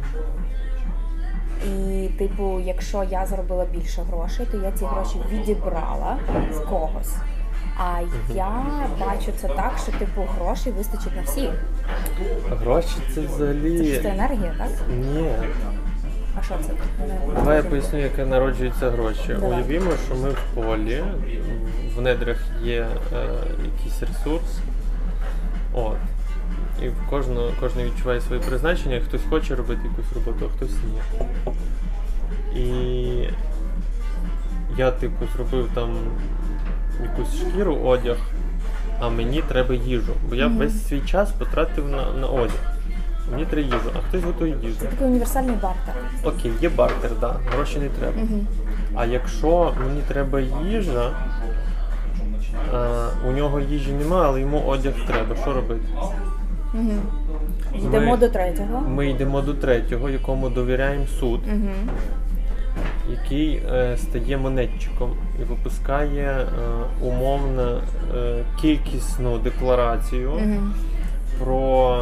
І, типу, якщо я заробила більше грошей, то я ці гроші відібрала з когось. А я бачу це так, що, типу, грошей вистачить на всіх. Гроші – це взагалі… Це чисто енергія, так? Ні. А що це? Давай я поясню, як народжуються гроші. Уявімо, що ми в полі, в недрах є якийсь ресурс. От. І кожен відчуває своє призначення, хтось хоче робити якусь роботу, а хтось ні. І я, типу, зробив там якусь шкіру, одяг, а мені треба їжу. Бо я весь свій час потратив на одяг. Мені треба їжу, а хтось готує їжу. Це такий універсальний бартер. Окей, є бартер, так, да, гроші не треба. А якщо мені треба їжа, у нього їжі немає, але йому одяг треба, що робити? Йдемо до третього. Ми йдемо до третього, якому довіряємо суд, який стає монетчиком і випускає умовно кількісну декларацію про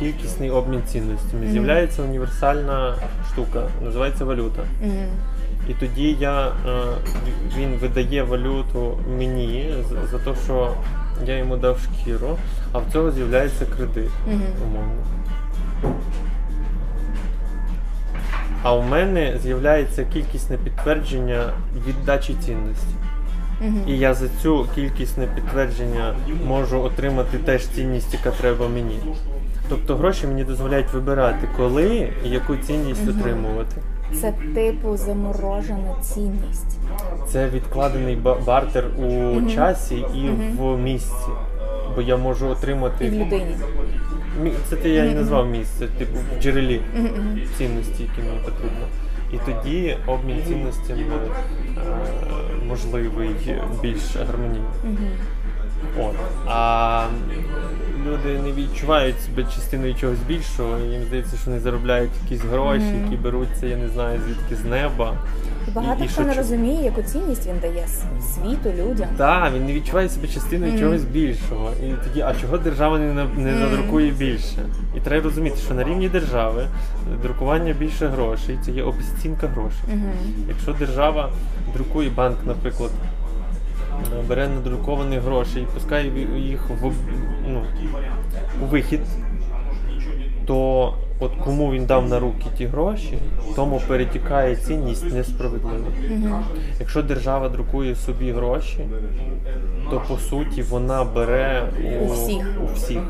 кількісний обмін цінностями. З'являється універсальна штука, називається валюта. І тоді він видає валюту мені за те, що я йому дав шкіру, а в цього з'являється кредит, умовно. А у мене з'являється кількісне підтвердження віддачі цінності. І я за цю кількісне підтвердження можу отримати теж цінність, яка треба мені. Тобто гроші мені дозволяють вибирати, коли і яку цінність отримувати. Це типу заморожена цінність. Це відкладений бартер у часі і в місці, бо я можу отримати… І в людині. Це те я і назвав місце, типу в джерелі цінності, які мені потрібно. І тоді обмін цінностями можливий більш гармонійний. От. А люди не відчувають себе частиною чогось більшого, їм здається, що вони заробляють якісь гроші, які беруться, я не знаю, звідки з неба. Багато хто не розуміє, яку цінність він дає світу, людям. Так, він не відчуває себе частиною чогось більшого. І тоді, а чого держава не надрукує більше? І треба розуміти, що на рівні держави друкування більше грошей – це є обіцінка грошей. Якщо держава друкує банк, наприклад, бере надруковані гроші і пускає їх у вихід, то от кому він дав на руки ті гроші, тому перетікає цінність несправедливо. Якщо держава друкує собі гроші, то по суті вона бере у всіх.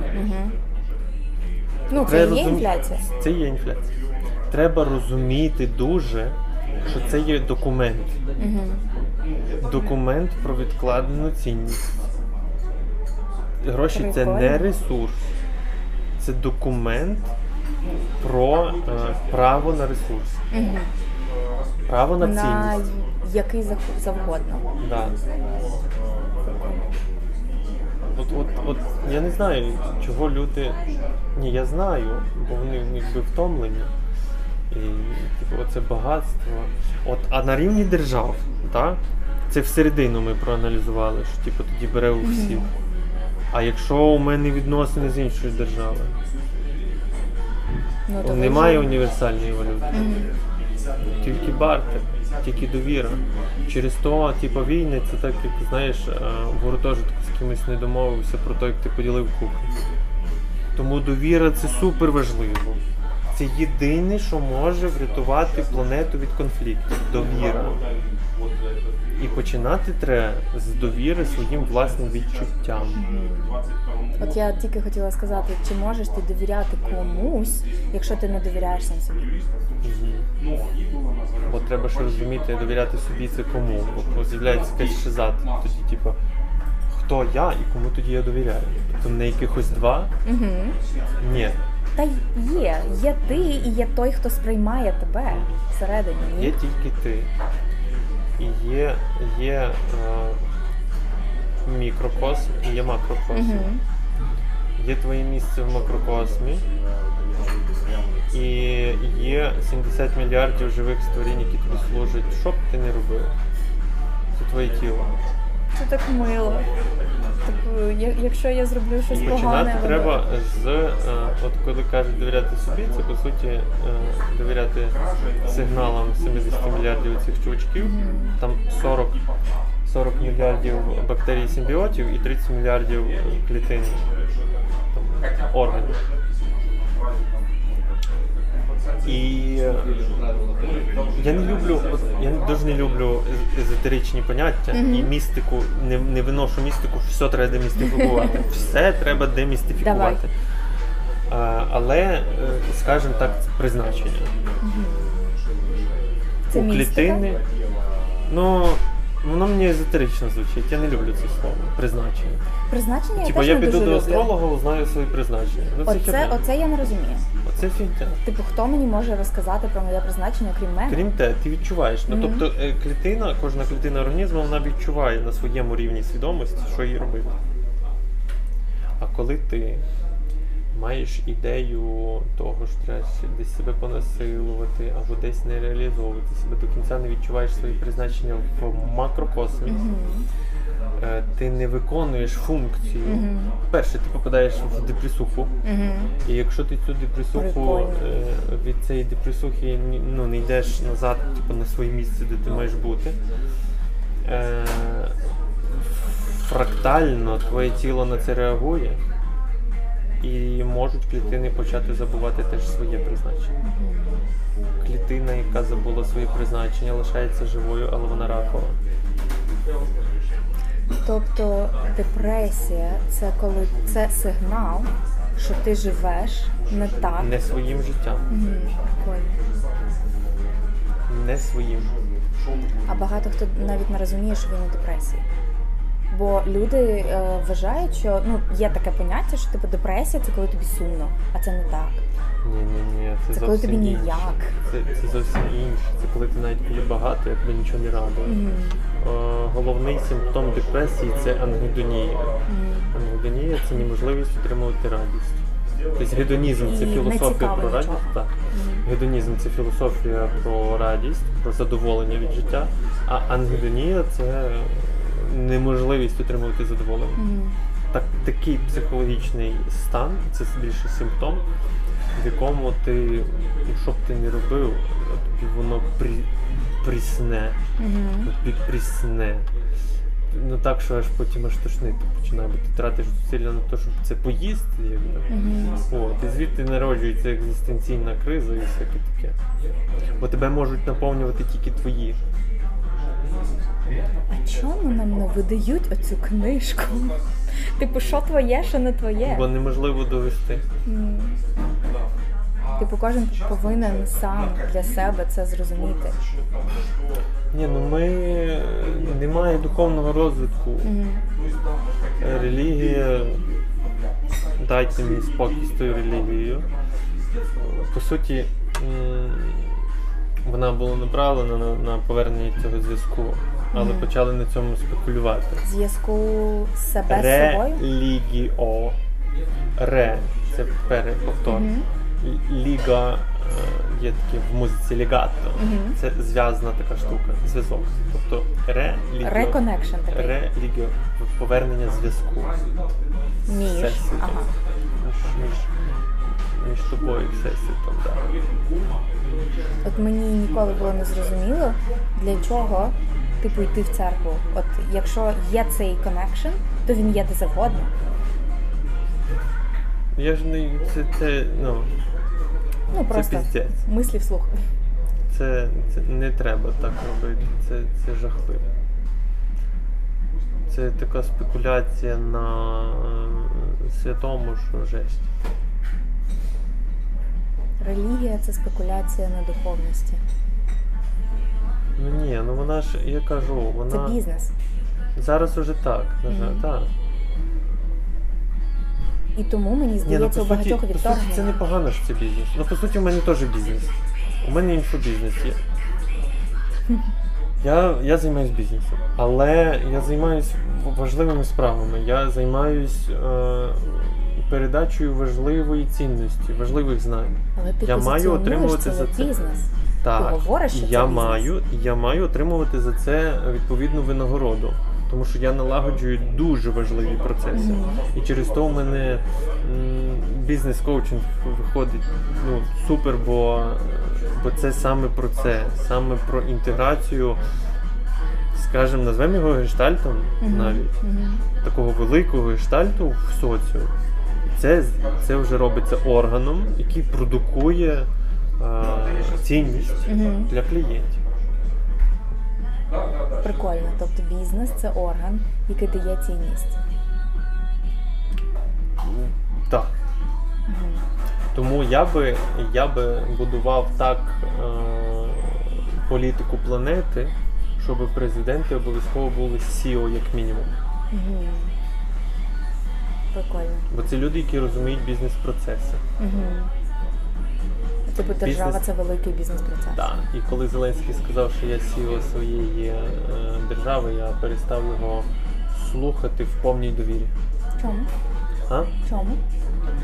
Ну, це є інфляція. Це є інфляція. Треба розуміти дуже, що це є документ. Документ про відкладену цінність. Гроші – це не ресурс. Це документ про право на ресурс. Право на цінність. На який завгодно. Да. От я не знаю, чого люди... Ні, я знаю, бо вони якби втомлені. І типу, оце багатство. От, а на рівні держав, так? Це всередину ми проаналізували, що типу, тоді бере у всіх. А якщо у мене відносини з іншою державою? Ну, немає універсальної валюти. Тільки бартер, тільки довіра. Через то, типу, війни, це так, як ти знаєш, в гуртожитку з кимось не домовився про те, як ти поділив кухню. Тому довіра – це супер важливо. Це єдине, що може врятувати планету від конфліктів. Довіра. І починати треба з довіри своїм власним відчуттям. От я тільки хотіла сказати, чи можеш ти довіряти комусь, якщо ти не довіряєш сам собі? Бо треба ж розуміти, довіряти собі це кому. Бо з'являється якась шиза, тоді типу, хто я і кому тоді я довіряю? Тобто на якихось два? Ні. Та є. Є ти і є той, хто сприймає тебе всередині. Є тільки ти. І є мікрокосм і є макрокосм. Є твоє місце в макрокосмі. І є 70 мільярдів живих створінь, які тобі служать. Що б ти не робив? Це твоє тіло. Це так мило. Так, якщо я зроблю щось погане... Починати треба з... От коли кажуть довіряти собі, це по суті довіряти сигналам 70 мільярдів цих чувачків. Там 40 мільярдів бактерій симбіотів і 30 мільярдів клітин, органів. І я не люблю, я дуже не люблю езотеричні поняття і містику, не виношу містику, все треба демістифікувати. Все треба демістифікувати. Але, скажімо так, це призначення. Це у клітини, містика? Ну, воно мені езотерично звучить, я не люблю це слово, призначення. Призначення типа, я піду до астролога, узнаю своє призначення. Ну, оце я не розумію. Оце фігня. Типу, хто мені може розказати про моє призначення, крім мене? Крім те, ти відчуваєш. Ну, тобто клітина, кожна клітина організму, вона відчуває на своєму рівні свідомості, що їй робити. А коли ти маєш ідею того, що треба десь себе понасилувати, або десь не реалізовувати себе, до кінця не відчуваєш свої призначення в макрокосмі, ти не виконуєш функцію. По-перше, ти попадаєш в депресуху, і якщо ти цю депресуху, від цієї депресухи не йдеш назад на своє місце, де ти маєш бути, фрактально твоє тіло на це реагує, і можуть клітини почати забувати теж своє призначення. Клітина, яка забула своє призначення, лишається живою, але вона ракова. Тобто депресія – це коли це сигнал, що ти живеш не так. Не своїм життям. Не своїм. А багато хто навіть не розуміє, що він у депресії. Бо люди вважають, що є таке поняття, що типу депресія – це коли тобі сумно, а це не так. Ні, це коли тобі ніяк. Це зовсім інше. Це коли ти навіть коли багато, я тобі нічого не радує. Головний симптом депресії – це ангедонія. Ангедонія – це неможливість отримувати радість. Тобто гедонізм – це філософія про радість. Так. Гедонізм – це філософія про радість, про задоволення від життя, а ангедонія – це неможливість отримувати задоволення. Такий психологічний стан – це більше симптом, в якому ти, що б ти не робив, воно прісне. не так, що аж потім аж тошнити починає, бо ти тратиш зусилля на те, щоб це поїсти, якби. От, і звідти народжується екзистенційна криза і всяке таке. Бо тебе можуть наповнювати тільки твої. А чому нам не видають оцю книжку? Типу, що твоє, що не твоє? Бо неможливо довести. Типу, кожен повинен сам для себе це зрозуміти. Ні, ну немає духовного розвитку. Релігія, дайте мені спокій з тою релігією. По суті, вона була направлена на повернення цього зв'язку, але почали на цьому спекулювати. Зв'язку себе з собою? Релігіо. Ре – це переповтор. Ліга, є таке в музиці лігато, це зв'язна така штука, зв'язок. Тобто релігіо, повернення зв'язку. Між, ага. Між тобою і всесвітом, так. От мені ніколи було не зрозуміло, для чого типу йти в церкву. От якщо є цей коннекшн, то він є де завгодно. Я ж не... це ну, просто мислі вслух. Це не треба так робити, це жахливо. Це така спекуляція на святому, що жесть. Релігія – це спекуляція на духовності. Ну ні, ну вона ж, я кажу, вона... Це бізнес. Зараз уже так, на жаль, так. І тому мені здається, у багатьох відторгнення. По суті, це непогано, що це бізнес. Ну, по суті, у мене теж бізнес. У мене інфобізнес є. Я займаюся бізнесом, але я займаюся важливими справами. Я займаюся передачею важливої цінності, важливих знань. Але ти позиціонуєш це за бізнес. Так, ти говориш, що це бізнес. Я маю отримувати за це відповідну винагороду. Тому що я налагоджую дуже важливі процеси. І через то в мене бізнес-коучинг виходить супер, бо це саме про це, саме про інтеграцію, скажімо, назвемо його гештальтом навіть, такого великого гештальту в соціум. Це вже робиться органом, який продукує цінність для клієнтів. Прикольно, тобто бізнес – це орган, який дає цінність. Так. Тому я би будував так політику планети, щоб президенти обов'язково були CEO, як мінімум. Прикольно. Бо це люди, які розуміють бізнес-процеси. Тобто держава – це великий бізнес-процес. Так. І коли Зеленський сказав, що я CEO своєї держави, я перестав його слухати в повній довірі. Чому? А? Чому?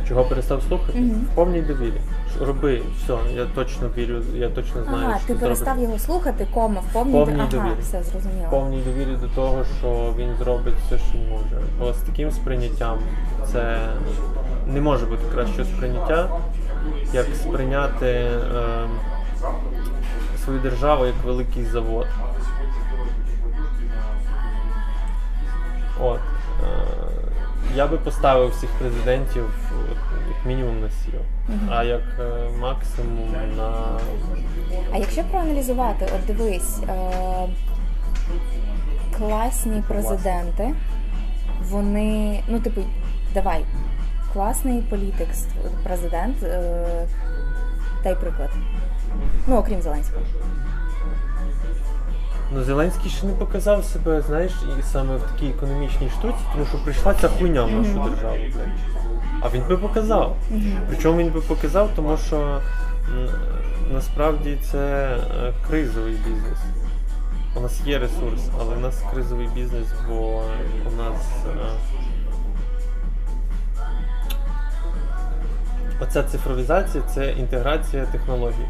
Чого перестав слухати? В повній довірі. Роби, все, я точно вірю, я точно знаю, що ти перестав його слухати, в повній довірі. Все, зрозуміло. В повній довірі до того, що він зробить все, що може. Бо з таким сприйняттям це не може бути краще сприйняття, як сприйняти свою державу як великий завод. От. Я би поставив всіх президентів як мінімум на CEO, а як максимум на... А якщо проаналізувати, от дивись, класні президенти, вони, давай, класний політик, президент, дай приклад, окрім Зеленського. Зеленський ще не показав себе, знаєш, і саме в такій економічній штуці, тому що прийшла ця хуйня в нашу державу. А він би показав. Причому він би показав, тому що насправді це кризовий бізнес. У нас є ресурс, але у нас кризовий бізнес, бо у нас оця цифровізація – це інтеграція технологій.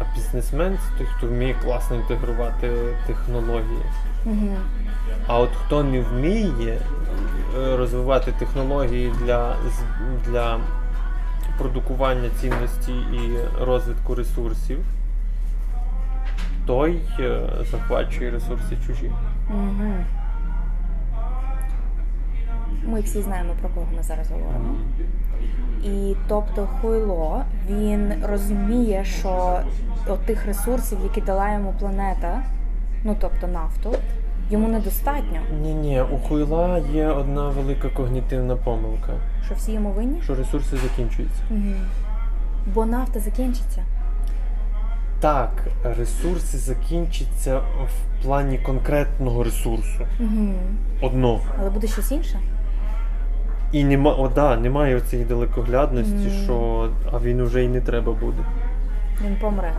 А бізнесмен – це той, хто вміє класно інтегрувати технології. А от хто не вміє розвивати технології для продукування цінності і розвитку ресурсів, той захвачує ресурси чужі. Угу. Ми всі знаємо, про кого ми зараз говоримо. І, тобто, хуйло, він розуміє, що от тих ресурсів, які дала йому планета, ну, тобто, нафту, йому недостатньо. Ні-ні, у хуйла є одна велика когнітивна помилка. Що всі йому винні? Що ресурси закінчуються. Угу. Бо нафта закінчиться. Так, ресурси закінчаться в плані конкретного ресурсу. Угу. Одного. Але буде щось інше? І немає цієї далекоглядності, що а він уже й не треба буде. Він помре.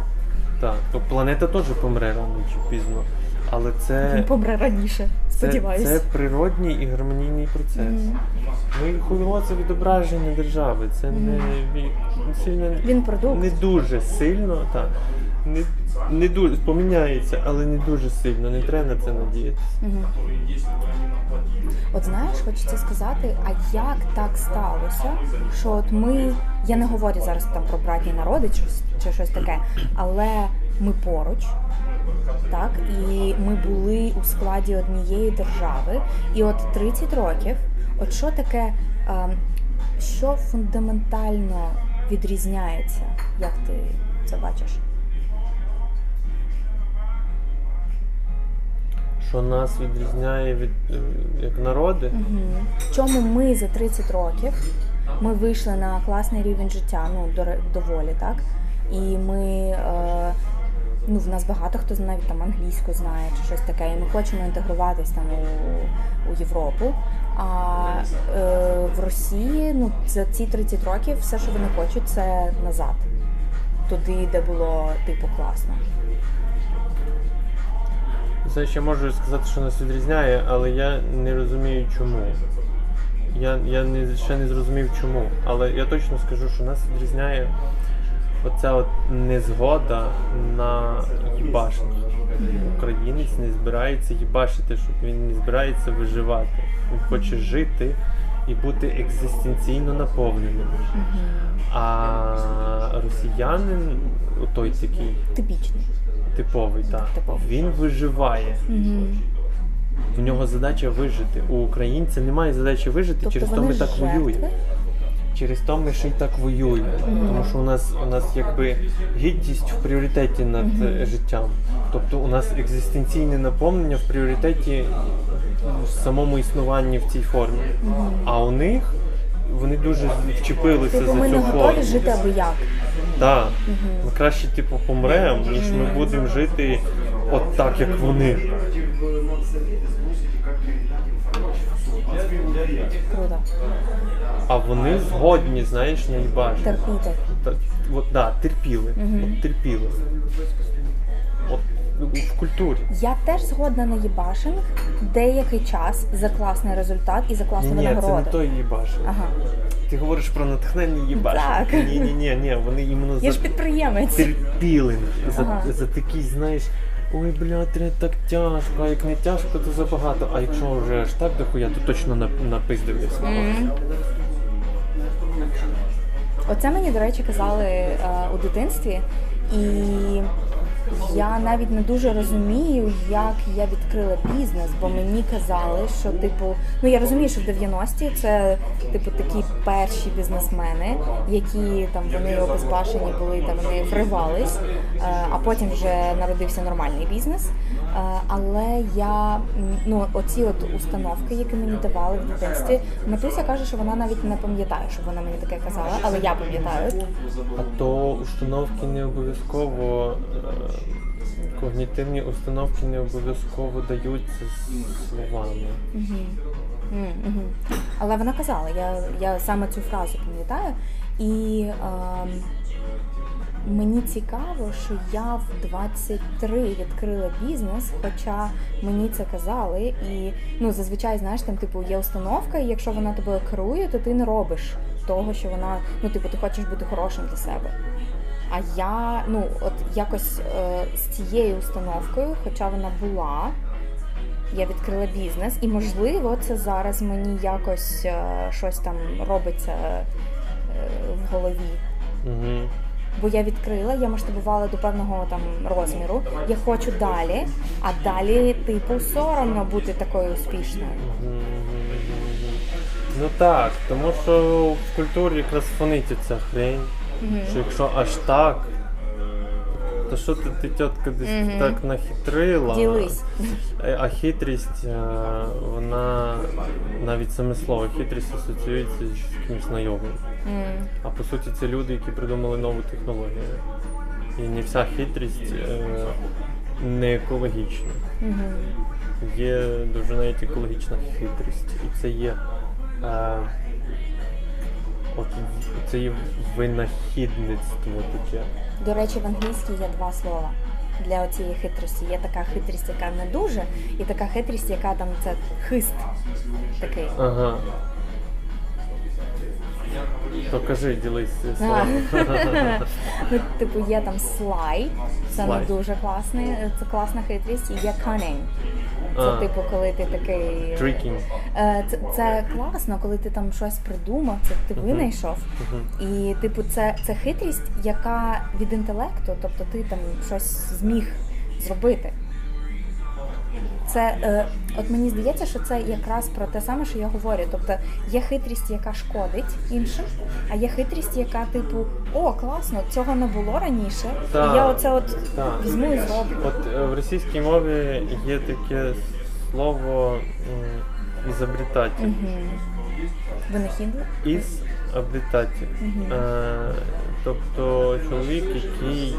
Так, то планета теж помре рано чи пізно. Але це... Він помре раніше, сподіваюся. Це природній і гармонійний процес. Ну і хуйло — це відображення держави. Це не дуже сильно, так. Не дуже поміняється, але не дуже сильно. Не треба на це надіятися. От знаєш, хочеться сказати, а як так сталося, що от ми, я не говорю зараз там про братні народи чи щось таке, але ми поруч, так, і ми були у складі однієї держави, і от 30 років, от що таке, що фундаментально відрізняється, як ти це бачиш? Що нас відрізняє від як народи. Угу. Чому ми за 30 років ми вийшли на класний рівень життя, ну, доволі, так? І ми, ну, в нас багато хто навіть там англійську знає чи щось таке, і ми хочемо інтегруватись там у Європу. А в Росії, ну, за ці 30 років все, що вони хочуть, це назад. Туди, де було, типу, класно. Це ще можу сказати, що нас відрізняє, але я не розумію, чому. Я ще не зрозумів, чому. Але я точно скажу, що нас відрізняє оця от незгода на їбашення. Українець не збирається їбашити, щоб він не збирається виживати. Він хоче жити і бути екзистенційно наповненим. А росіянин, той такий... Типічний. Типовий, так. Він виживає. У нього задача вижити. У українця немає задачі вижити, тобто через то ми так воюємо. Через то ми ще й так воюємо. Тому що у нас якби гідність в пріоритеті над життям. Тобто у нас екзистенційне наповнення в пріоритеті в самому існуванні в цій формі. А у них вони дуже вчепилися за цю форму. Ми не готові жити аби як. Так. Ми краще, типу, помремо, ніж ми будемо жити от так, як вони. Круто. А вони згодні, знаєш, найбільше. Терпіти. Так, терпіли. Терпіли. В культурі. Я теж згодна на їбашинг деякий час за класний результат і за класну винагороду. Ні, це не той їбашинг. Ага. Ти говориш про натхненний їбашинг. Так. Ні, вони іменно за... Я ж підприємець. Терпілинг. Ага. За такий, знаєш, ой, бля, так тяжко, а як не тяжко, то забагато. А якщо вже аж так дохуя, то точно напиздивлюсь. Оце мені, до речі, казали у дитинстві. І... Я навіть не дуже розумію, як я відкрила бізнес, бо мені казали, що, типу, ну я розумію, що в 90-ті це, типу, такі перші бізнесмени, які там вони обезбашені були, там вони вривались, а потім вже народився нормальний бізнес. Але я, ну, оці от установки, які мені давали в дитинстві, матуся каже, що вона навіть не пам'ятає, що вона мені таке казала, але я пам'ятаю. А то установки не обов'язково, когнітивні установки не обов'язково даються словами. Але вона казала, я саме цю фразу пам'ятаю, і мені цікаво, що я в 23 відкрила бізнес, хоча мені це казали, і, ну, зазвичай, знаєш, там, типу, є установка, і якщо вона тобою керує, то ти не робиш того, що вона, ну, типу, ти хочеш бути хорошим для себе. А я, ну, от якось з цією установкою, хоча вона була, я відкрила бізнес, і, можливо, це зараз мені якось щось там робиться в голові. бо я відкрила, я масштабувала до певного там розміру, я хочу далі, а далі типу соромно бути такою успішною. Ну так, тому що в культурі якраз фониться ця хрень, що якщо аж так, то що ти тітка десь так нахитрила? Ділись. А хитрість, вона, навіть саме слово хитрість асоціюється з чимось наємним. А по суті це люди, які придумали нову технологію. І не вся хитрість не екологічна. Є дуже навіть екологічна хитрість. І це є... От це є винахідництво таке. До речі, в англійській є два слова для цієї хитрості. Є така хитрість, яка не дуже, і така хитрість, яка там це хист такий. Ага. То кажи, ділись словом. Типу є там слай, це не дуже класний, це класна хитрість, і є cunning. Це типу, коли ти такий... Tricking. Це класно, коли ти там щось придумав, це ти винайшов. І типу, це хитрість, яка від інтелекту, тобто ти там щось зміг зробити. Це, от мені здається, що це якраз про те саме, що я говорю. Тобто є хитрість, яка шкодить іншим, а є хитрість, яка типу, о, класно, цього не було раніше, і я оце от візьму і зроблю. От в російській мові є таке слово «ізобретатель». Винахідник? «Ізобретатель». Тобто чоловік, який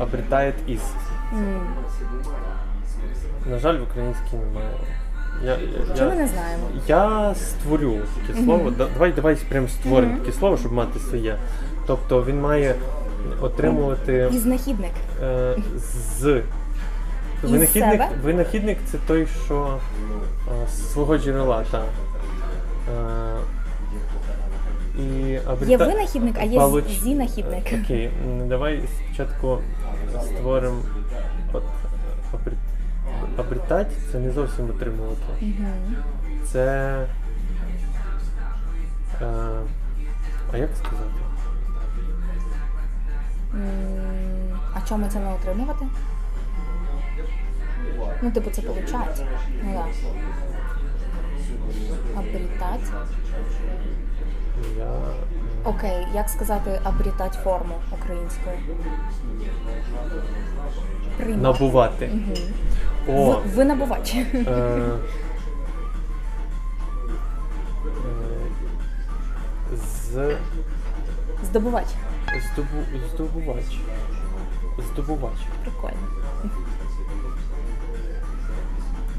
обретає «із». На жаль, в українській немає. Чому ми не знаємо? Я створю таке слово. Давай прям створимо таке слово, щоб мати своє. Тобто він має отримувати... Винахідник. З. Із себе? Винахідник – це той, що з свого джерела. Є винахідник, а є зінахідник. Окей, давай спочатку створимо... Обретати – це не зовсім отримувати. Це... А як сказати? А чому це не отримувати? Ну, типу, це получати. Ну, так. Обретати. Окей, як сказати обретати форму українською? Приймати. Набувати. Ви набувач. Здобувач. Здобувач. Прикольно.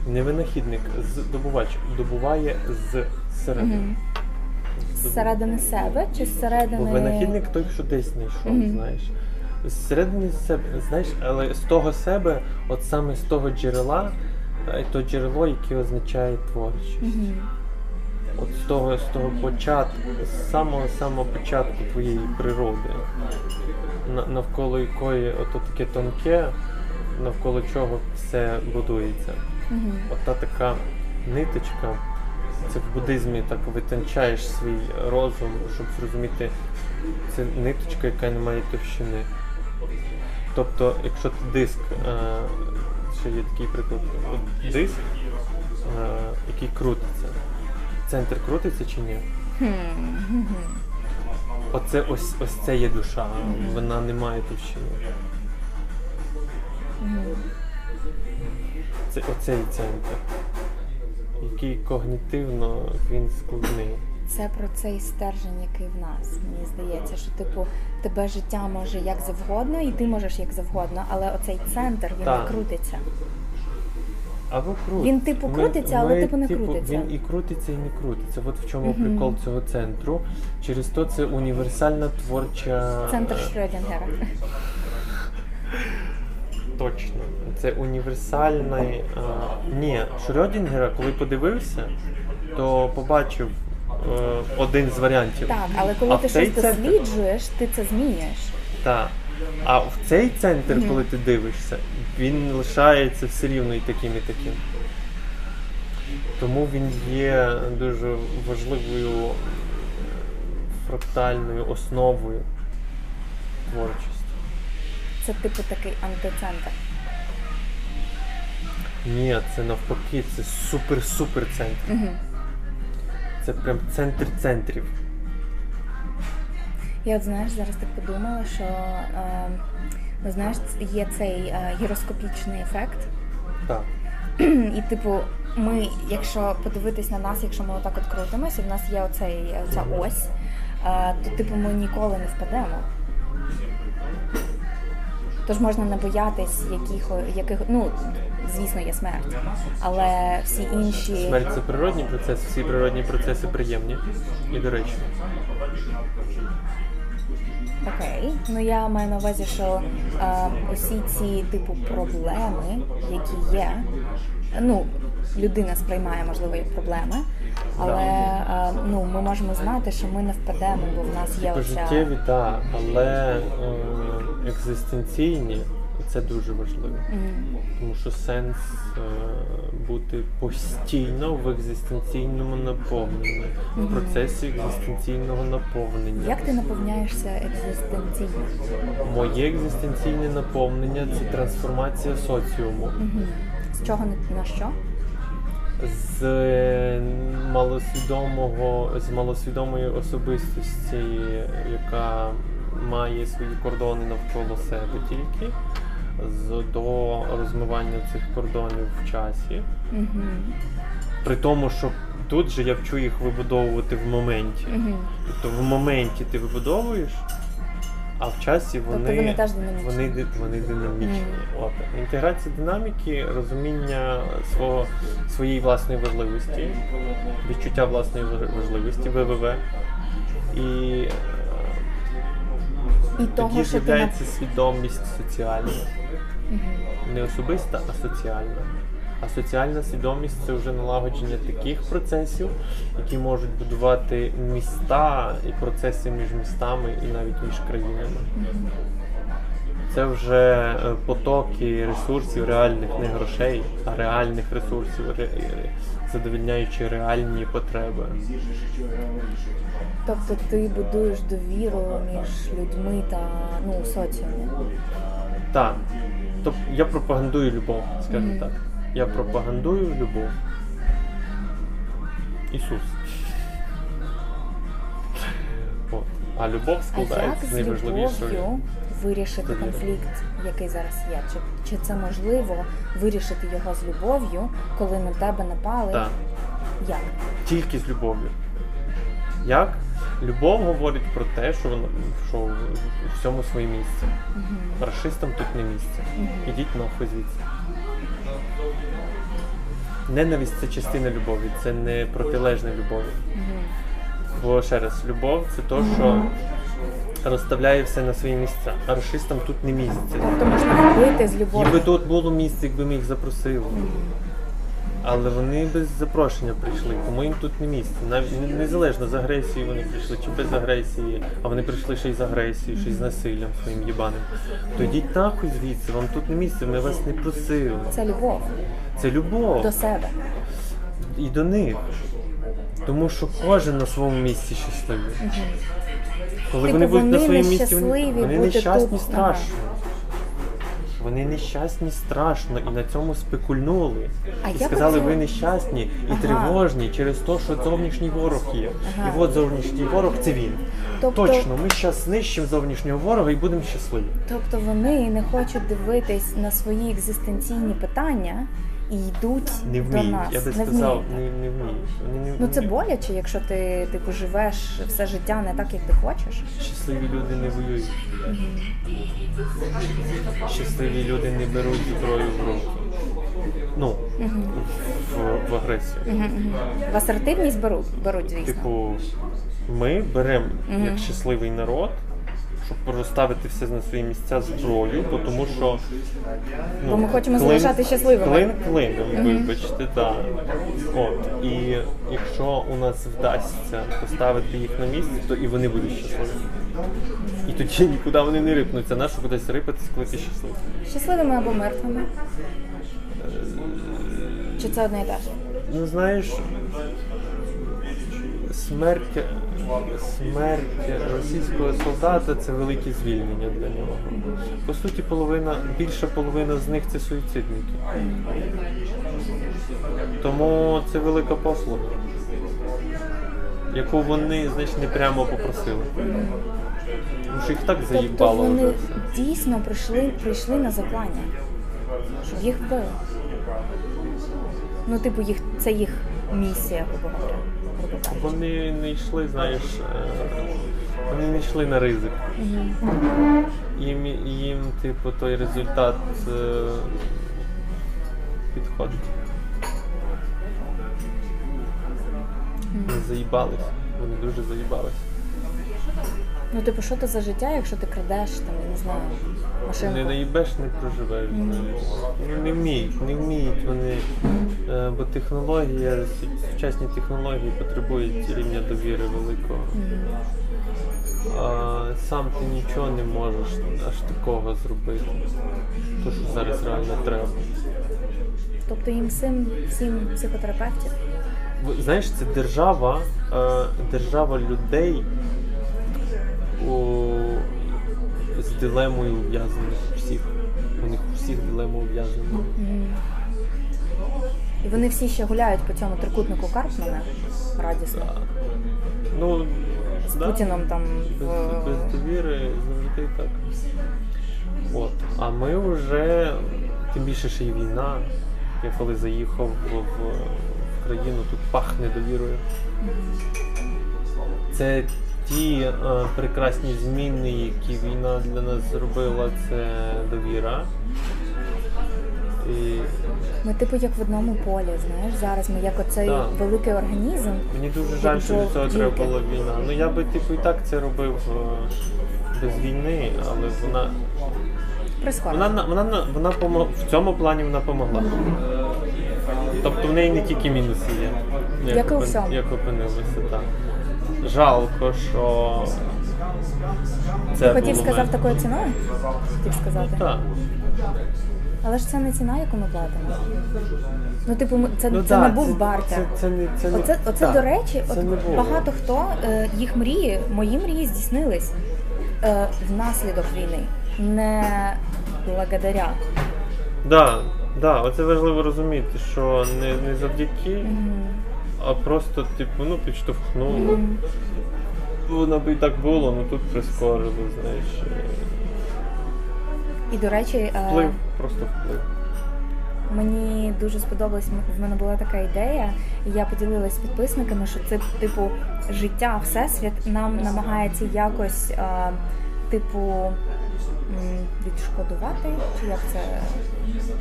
Не винахідник, здобувач. Добуває з середини. З середини себе чи з середини... Винахідник той, що десь знайшов, знаєш. Зсередини себе, знаєш, але з того себе, от саме з того джерела, то джерело, яке означає творчість. От з того початку, з самого початку твоєї природи, навколо якої ото таке тонке, навколо чого все будується. Ота така ниточка, це в буддизмі так витончаєш свій розум, щоб зрозуміти, це ниточка, яка не має товщини. Тобто, якщо ти диск, ще є такий приклад, диск, який крутиться. Центр крутиться чи ні? Ось це є душа, вона не має товщини. Це оцей центр, який когнітивно, він складний. Це про цей стержень, який в нас, мені здається, що типу тебе життя може як завгодно, і ти можеш як завгодно, але оцей центр, він не крутиться. Або крутиться. Він типу крутиться, але типу не крутиться. Він і крутиться, і не крутиться. От в чому прикол цього центру. Через то це універсальна творча... Центр Шредінгера. Точно. Це універсальний... Ні, Шредінгера, коли подивився, то побачив один з варіантів. Так, але коли ти щось досліджуєш, ти це змінюєш. Так. А в цей центр, коли ти дивишся, він лишається все рівно і таким, і таким. Тому він є дуже важливою фрактальною основою творчість. Це типу такий антицентр? Ні, це навпаки, це супер-супер центр. Угу. Це прям центр центрів. Я от, знаєш, зараз так подумала, що знаєш, є цей гіроскопічний ефект. Так. І типу, ми, якщо подивитись на нас, якщо ми отак от крутимось, і в нас є оця ось, то типу ми ніколи не впадемо. Тож можна не боятись яких, ну, звісно, є смерть, але всі інші... Смерть – це природній процес, всі природні процеси приємні і доречні. Окей. Ну я маю на увазі, що усі ці типу проблеми, які є, ну, людина сприймає, можливо, як проблеми, але ну, ми можемо знати, що ми не впадемо, бо в нас є оця... Життєві, так, але екзистенційні, це дуже важливо. Тому що сенс бути постійно в екзистенційному наповненні, в процесі екзистенційного наповнення. Як ти наповняєшся екзистенційно? Моє екзистенційне наповнення – це трансформація соціуму. З чого на що? З малосвідомої особистості, яка має свої кордони навколо себе тільки, до розмивання цих кордонів в часі. При тому, що тут же я вчу їх вибудовувати в моменті. Тобто в моменті ти вибудовуєш, а в часі вони динамічні. От. Інтеграція динаміки, розуміння своєї власної важливості, відчуття власної важливості, ВВВ. І тоді з'являється свідомість соціальна. Не особиста, а соціальна. А соціальна свідомість – це вже налагодження таких процесів, які можуть будувати міста і процеси між містами і навіть між країнами. Це вже потоки ресурсів реальних, не грошей, а реальних ресурсів, задовольняючи реальні потреби. Тобто ти будуєш довіру між людьми та, ну, соціумом? Так. Тобто я пропагандую любов, скажімо так. Я пропагандую любов. Ісус. От. А любов складається з найважливішою. Любов'ю вирішити конфлікт, який зараз є? Чи це можливо вирішити його з любов'ю, коли на тебе напали? Так. Як? Тільки з любов'ю. Як? Любов говорить про те, що в всьому своє місце. Рашистам тут не місце. Ідіть нахуй звідси. Ненависть – це частина любові, це не протилежна любові. Бо ще раз, любов – це те, що розставляє все на свої місця. А рашистам тут не місце. Тобто можна вбити з любов'ю. Якби тут було місце, якби ми їх запросили. Але вони без запрошення прийшли, тому їм тут не місце. Навіть незалежно з агресії вони прийшли, чи без агресії, а вони прийшли ще й з агресією, ще й з насиллям своїм їбаним. То йдіть нахуй звідси, вам тут не місце, ми вас не просили. Це любов. Це любов. До себе. І до них. Тому що кожен на своєму місці щасливий. Коли вони будуть на своєму місці, вони нещасні страшно. Вони нещасні страшно і на цьому спекульнули. І сказали, ви нещасні і тривожні через те, що зовнішній ворог є. І от зовнішній ворог – це він. Тобто... Точно, ми зараз знищимо зовнішнього ворога і будемо щасливі. Тобто вони не хочуть дивитись на свої екзистенційні питання і йдуть до нас. Я би сказав, не вміють. Ну це боляче, якщо ти типу, живеш все життя не так, як ти хочеш. Щасливі люди не воюють. Щасливі люди не беруть зброю в руки. Ну, в агресію. В асертивність беруть, звісно. Типу, ми беремо як щасливий народ, щоб розставити все на свої місця зброю, тому що... Ну, бо ми хочемо залишати щасливими. Клин-клином, вибачте, так. От, і якщо у нас вдасться поставити їх на місце, то і вони будуть щасливі. І тоді нікуди вони не рипнуться. Нащо кудись рипатись, коли ти щасливий? Щасливими або мертвими? Чи це одне і те ж? Ну, знаєш, смерть Смерть російського солдата – це велике звільнення для нього. По суті, більша половина з них – це суїцидники. Тому це велика послуга, яку вони, значить, не прямо попросили. Тому що їх так заїбало. Тобто вони дійсно прийшли на заклання, щоб їх вбили. Ну, типу, це їх місія, грубо говоря. Вони не йшли, знаєш, вони не йшли на ризик. Їм, типу, той результат підходить. Вони заїбались, вони дуже заїбались. Ну, типу, що це за життя, якщо ти крадеш, там, я не знаю, машинку? Не наїбеш, не проживеш. Не вміють вони, бо технологія, сучасні технології потребують рівня довіри великого. Сам ти нічого не можеш аж такого зробити, то, що зараз реально треба. Тобто їм всім психотерапевтів? Знаєш, це держава людей, з дилемою ув'язаних всіх. У них всіх дилема ув'язана. І вони всі ще гуляють по цьому трикутнику Карпмана радісно. Ну, з Путіном там. Без довіри завжди так. От. А ми вже, тим більше ще й війна. Я коли заїхав в країну, тут пахне довірою. Це ті прекрасні зміни, які війна для нас зробила, це довіра. Ми типу як в одному полі, знаєш, зараз ми як оцей великий організм. Мені дуже жаль, що до цього треба була війна. Ну я би типу і так це робив без війни, але вона прискорила. Вона в цьому плані вона помогла. Тобто в неї не тільки мінуси є, як опинилося, так. Жалко, що це було... Хотів сказав такою ціною? Хотів сказати? Ну, так. Але ж це не ціна, яку ми платимо. Ну, типу, це не був бартер. Оце, до речі, багато хто, їх мрії, мої мрії здійснились внаслідок війни. Не благодаря. Так, оце важливо розуміти, що не завдяки... А просто, типу, ну, підштовхнуло. Воно б і так було, але тут прискорило, знаєш. І, до речі... Вплив, просто вплив. Мені дуже сподобалось, в мене була така ідея, і я поділилася з підписниками, що це, типу, життя, всесвіт нам намагається якось, типу, відшкодувати, чи як це?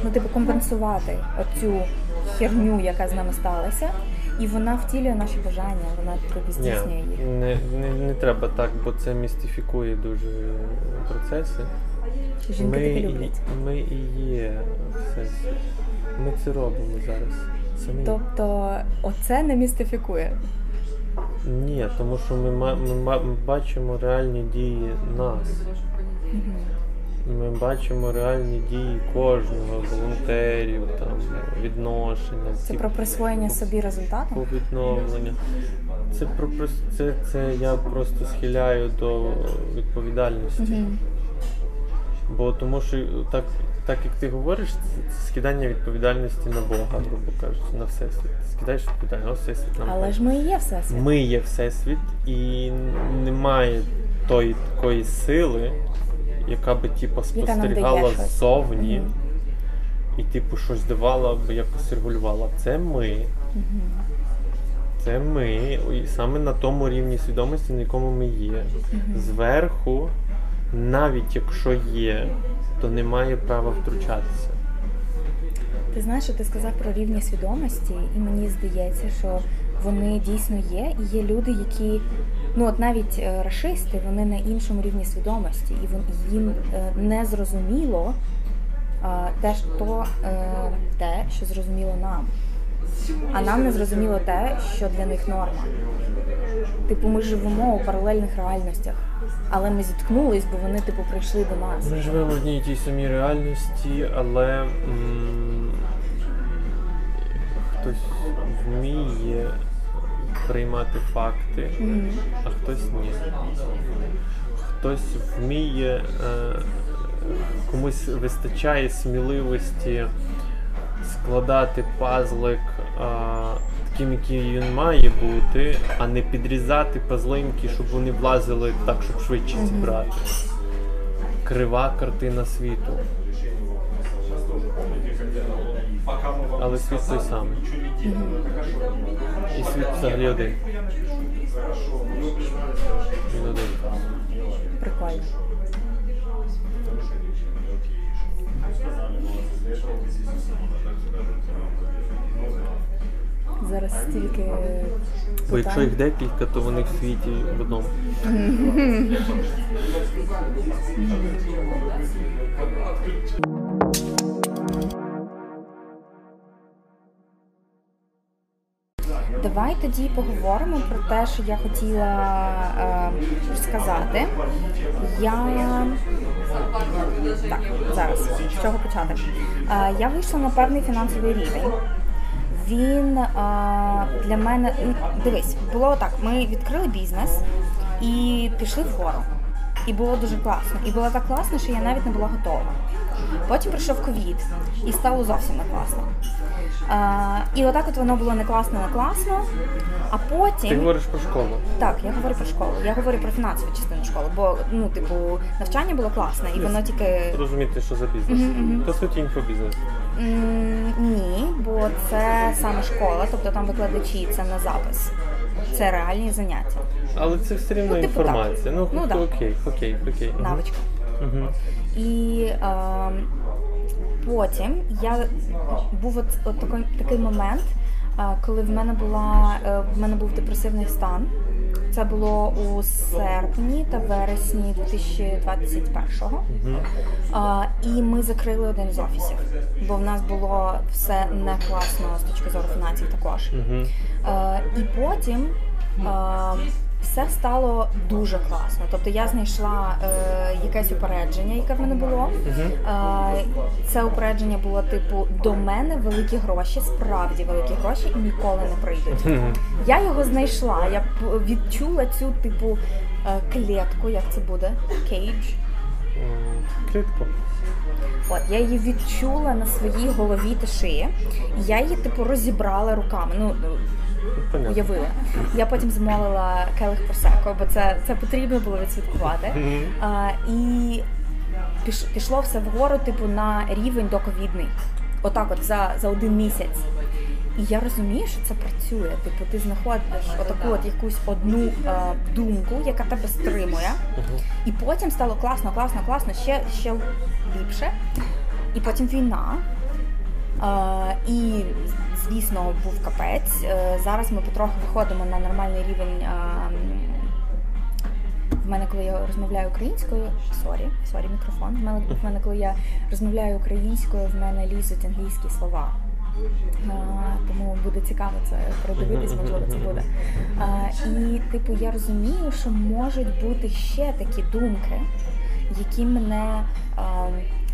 Ну, типу, компенсувати оцю херню, яка з нами сталася. І вона втілює наші бажання, вона тобі здійснює їх. Не треба так, бо це містифікує дуже процеси. Жінки таке люблять. Ми і є все. Ми це робимо зараз самі. Тобто оце не містифікує? Ні, тому що ми бачимо реальні дії нас. Ми бачимо реальні дії кожного, волонтерів, там, відношення. Це про присвоєння собі результату? Про відновлення. Це я просто схиляю до відповідальності. Бо тому що так як ти говориш, це скидання відповідальності на Бога, грубо кажучи, на всесвіт. Скидаєш відповідальність, всесвіт нам. Але ж ми і є всесвіт. Ми є всесвіт, і немає тої такої сили, яка би, типу, спостерігала ззовні і, типу, щось давала, бо якось регулювала. Це ми. Це ми. І саме на тому рівні свідомості, на якому ми є. Зверху, навіть якщо є, то немає права втручатися. Ти знаєш, що ти сказав про рівні свідомості, і мені здається, що вони дійсно є, і є люди, які... Ну, от навіть рашисти, вони на іншому рівні свідомості, і їм не зрозуміло те, що зрозуміло нам. А нам не зрозуміло те, що для них норма. Типу, ми живемо у паралельних реальностях, але ми зіткнулись, бо вони, типу, прийшли до нас. Ми живемо в одній і тій самій реальності, але хтось вміє приймати факти, а хтось ні. Хтось вміє, комусь вистачає сміливості складати пазлик таким, який він має бути, а не підрізати пазлинки, щоб вони влазили так, щоб швидше зібрати. Крива картина світу. Але світ той самий. І світ взагалі один. Він один. Прикольно. Зараз стільки... Бо якщо їх декілька, то вони в світі в одному. Давай тоді поговоримо про те, що я хотіла сказати. Так, зараз, з чого почати? Я вийшла на певний фінансовий рівень. Він для мене... Дивись, було так, ми відкрили бізнес і пішли вгору. І було дуже класно. І було так класно, що я навіть не була готова. Потім прийшов ковід і стало зовсім не класно. І отак от воно було не класно, а потім... Ти говориш про школу. Так, я говорю про школу. Я говорю про фінансову частину школи, бо, навчання було класне, і воно тільки... Розуміти, що за бізнес. По суті, інфобізнес. Ні, бо це саме школа, тобто там викладачі, це на запис. Це реальні заняття. Але це все рівно інформація. Окей. Навичка. І потім був такий момент, коли в мене був депресивний стан. Це було у серпні та вересні 2021-го. І ми закрили один з офісів, бо в нас було все не класно з точки зору фінансів також. І потім все стало дуже класно. Тобто я знайшла якесь упередження, яке в мене було. Це упередження було типу, до мене великі гроші, справді великі гроші і ніколи не прийдуть. Я його знайшла, я відчула цю типу клітку, як це буде? Кейдж. Клітку. От, я її відчула на своїй голові та шиї. Я її типу розібрала руками. Уявила. Я потім замовила келих просеко, бо це потрібно було відсвяткувати. І пішло все вгору, типу, на рівень доковідний. Отак от за один місяць. І я розумію, що це працює. Типу, ти знаходиш отаку от якусь одну думку, яка тебе стримує. І потім стало класно, ще ліпше. І потім війна. І, звісно, був капець. Зараз ми потроху виходимо на нормальний рівень. В мене, коли я розмовляю українською, сорі, мікрофон. В мене, коли я розмовляю українською, в мене лізуть англійські слова. Тому буде цікаво це продивитись, можливо, це буде. І, типу, я розумію, що можуть бути ще такі думки, які мене...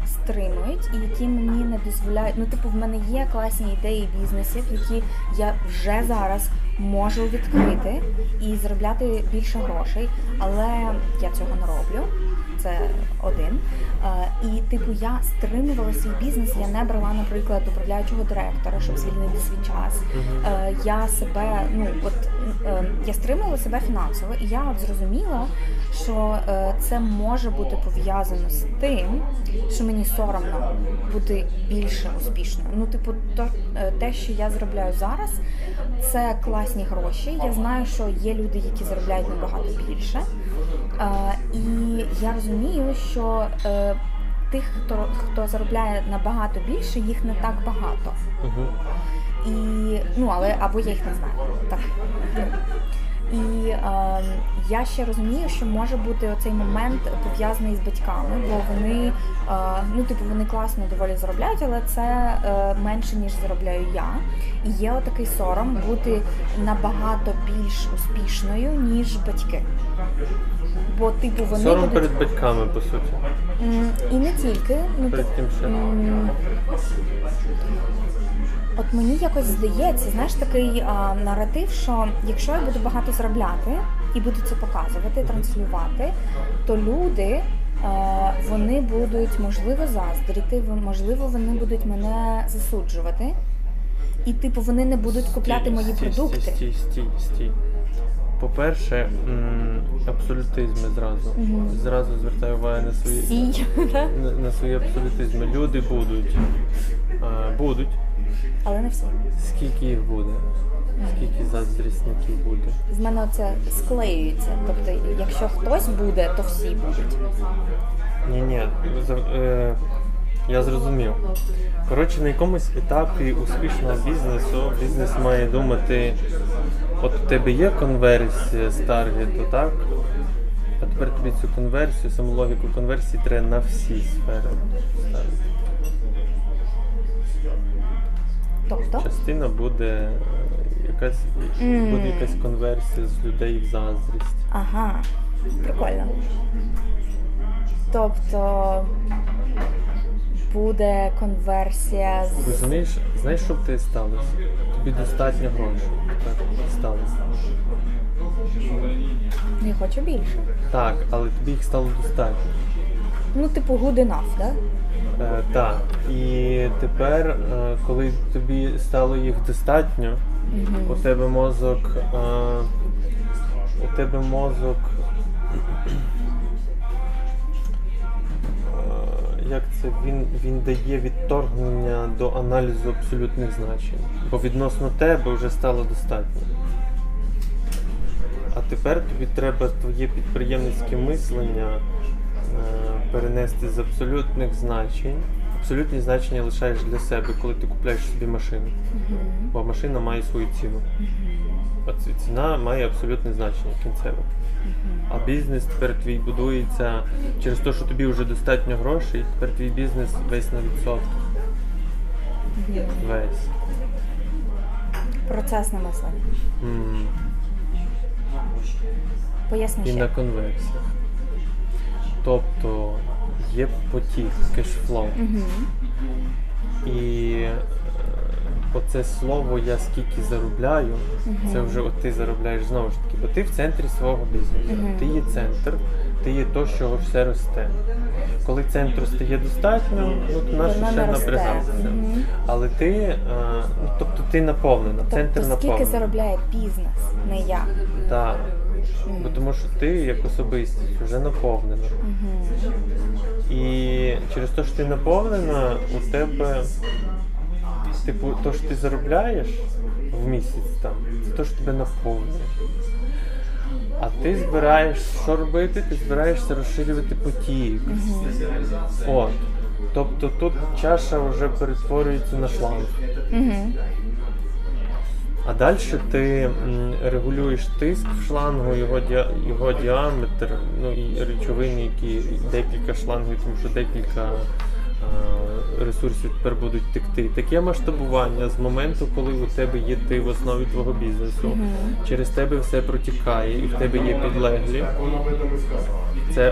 стримують і які мені не дозволяють. В мене є класні ідеї бізнесів, які я вже зараз можу відкрити і заробляти більше грошей, але я цього не роблю. Це один. І, я стримувала свій бізнес, я не брала, наприклад, управляючого директора, щоб звільнити свій час. Я себе, я стримувала себе фінансово, і я зрозуміла, що це може бути пов'язано з тим, що мені соромно бути більше успішною. Те, що я заробляю зараз, це класні гроші. Я знаю, що є люди, які заробляють набагато більше. І я розумію, що тих, хто заробляє набагато більше, їх не так багато. І, або я їх не знаю. Так. І я ще розумію, що може бути оцей момент пов'язаний з батьками, бо вони, вони класно доволі заробляють, але це менше, ніж заробляю я. І є отакий сором бути набагато більш успішною, ніж батьки. Бо, вони сором будуть... перед батьками, по суті. І не тільки. Перед тим ще. От мені якось здається, знаєш, такий наратив, що якщо я буду багато заробляти і буду це показувати, транслювати, то люди, вони будуть, можливо, заздрити, можливо, вони будуть мене засуджувати. І, типу, вони не будуть купляти мої продукти. Стій. По-перше, абсолютизми зразу. Зразу звертаю увагу на свої абсолютизми. Люди будуть. Будуть. Але не всі. Скільки їх буде? Скільки заздрісників буде? З мене це склеюється. Тобто, якщо хтось буде, то всі будуть. Ні. Я зрозумів. Коротше, на якомусь етапі успішного бізнесу бізнес має думати, от у тебе є конверсія з таргету, так? А тепер тобі цю конверсію, саму логіку конверсії треба на всі сфери ставити. Тобто? Частина буде якась конверсія з людей в заздрість. Ага, прикольно. Тобто буде конверсія з... Розумієш, знаєш, що б ти сталося? Тобі достатньо грошей. Так, сталося. Я хочу більше. Так, але тобі їх стало достатньо. Ну, типу, good enough, так? Так. І тепер, коли тобі стало їх достатньо, у тебе мозок... Як це? Він дає відторгнення до аналізу абсолютних значень. Бо відносно тебе вже стало достатньо. А тепер тобі треба твоє підприємницьке мислення перенести з абсолютних значень. Абсолютні значення лишаєш для себе, коли ти купляєш собі машину. Бо машина має свою ціну. А ціна має абсолютне значення кінцеве. А бізнес тепер твій будується через те, що тобі вже достатньо грошей, тепер твій бізнес весь на відсотках. Весь. Процесне мислення. Поясни ще. І на конверсіях. Тобто є потік, кешфлоу. І оце слово «я скільки заробляю», це вже от ти заробляєш знову ж таки, бо ти в центрі свого бізнесу, ти є центр, ти є то, з чого все росте. Коли центру стає достатньо, наше ще напрягається. Але ти, тобто ти наповнена, центр наповнений. Тобто скільки заробляє бізнес, не я. Так. Бо тому що ти, як особистість, вже наповнена. І через те, що ти наповнена, у тебе, типу, то, що ти заробляєш в місяць там, це то, що тебе наповнює. А ти збираєш, що робити? Ти збираєшся розширювати потік. От. Тобто тут чаша вже перетворюється на шланг. А далі ти регулюєш тиск в шлангу, його діаметр, ну і речовини, які декілька шлангів, тому що декілька ресурсів тепер будуть текти. Таке масштабування з моменту, коли у тебе є ти в основі твого бізнесу, через тебе все протікає і в тебе є підлеглі. Це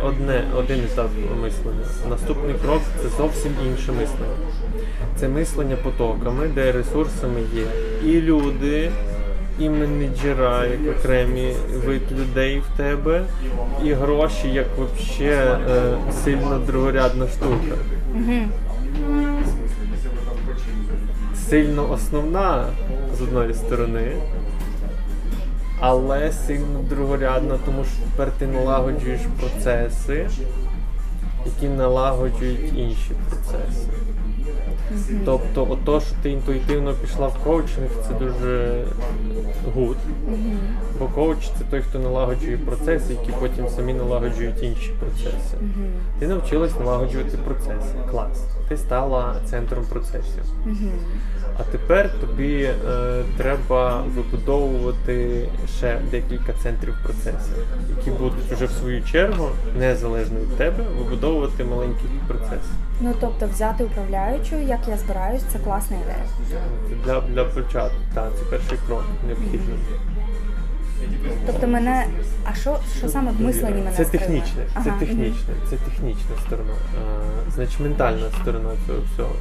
один етап мислення. Наступний крок – це зовсім інше мислення. Це мислення потоками, де ресурсами є і люди, і менеджера, як окремі вид людей в тебе, і гроші, як взагалі сильно другорядна штука. Сильно основна, з одної сторони, але сильно другорядна, тому що тепер ти налагоджуєш процеси, які налагоджують інші процеси. Тобто, ото, що ти інтуїтивно пішла в коучинг, це дуже гуд, бо коуч – це той, хто налагоджує процеси, які потім самі налагоджують інші процеси. Ти навчилась налагоджувати процеси, клас, ти стала центром процесів. А тепер тобі треба вибудовувати ще декілька центрів процесів, які будуть вже в свою чергу, незалежно від тебе, вибудовувати маленькі процеси. Ну, тобто взяти управляючу, як я збираюсь, це класна ідея. Для початку, так, це перший крок необхідний. Тобто мене, а що саме в мисленні мене скриває? Це технічна сторона, значить ментальна сторона цього всього.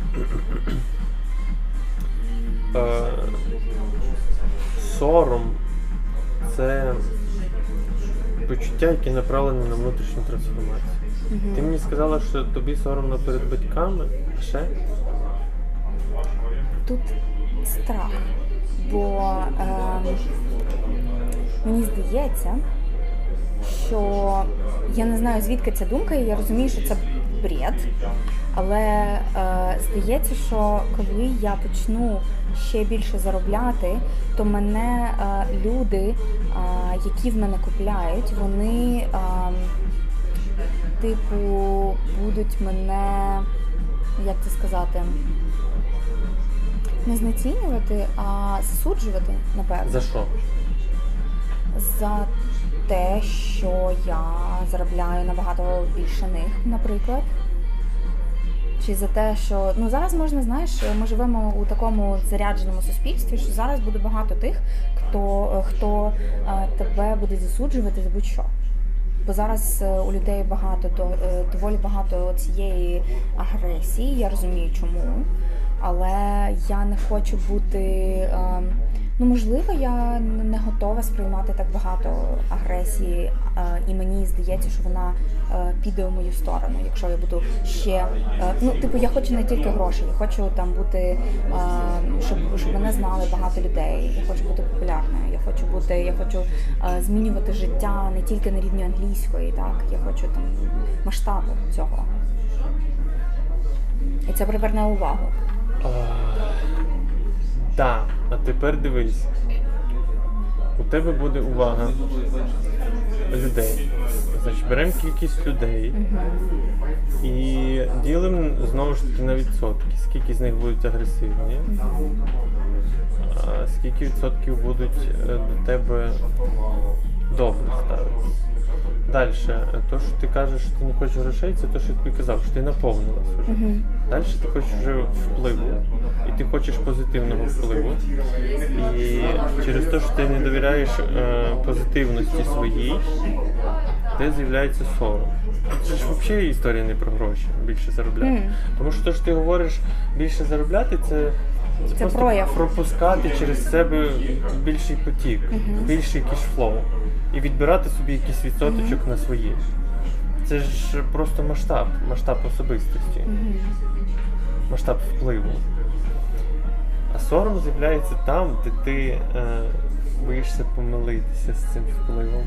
сором – це почуття, яке направлене на внутрішню трансформацію. Угу. Ти мені сказала, що тобі соромно перед батьками, а ще? Тут страх, бо мені здається, що я не знаю, звідки ця думка, і я розумію, що це бред, але здається, що коли я почну ще більше заробляти, то мене люди, які в мене купляють, вони типу будуть мене, як це сказати, не знецінювати, а засуджувати, напевно. За що? За те, що я заробляю набагато більше них, наприклад. Чи за те, що... Ну, зараз можна, знаєш, ми живемо у такому зарядженому суспільстві, що зараз буде багато тих, хто тебе буде засуджувати за будь-що. Бо зараз у людей багато, доволі багато цієї агресії, я розумію чому. Але я не хочу бути, ну, можливо, я не готова сприймати так багато агресії, і мені здається, що вона піде у мою сторону, якщо я буду ще, ну, типу, я хочу не тільки гроші, я хочу там бути, щоб мене знали багато людей, я хочу бути популярною, я хочу змінювати життя не тільки на рівні англійської, так, я хочу там масштабу цього. І це приверне увагу. Так, а тепер дивись, у тебе буде увага людей. Значить, беремо кількість людей і ділимо, знову ж таки, на відсотки. Скільки з них будуть агресивні, а скільки відсотків будуть до тебе добре ставитися. Далі, то, що ти кажеш, що ти не хочеш грошей, це те, що я тобі казав, що ти наповнилась вже. Далі ти хочеш вже впливу, і ти хочеш позитивного впливу. І через те, що ти не довіряєш позитивності своїй, де з'являється сором. Це ж взагалі історія не про гроші, більше заробляти. Тому що те, що ти говориш, більше заробляти, це просто прояв. Пропускати через себе більший потік, більший кешфлоу. І відбирати собі якийсь відсоточок на свої. Це ж просто масштаб особистості, масштаб впливу. А сором з'являється там, де ти боїшся помилитися з цим впливом,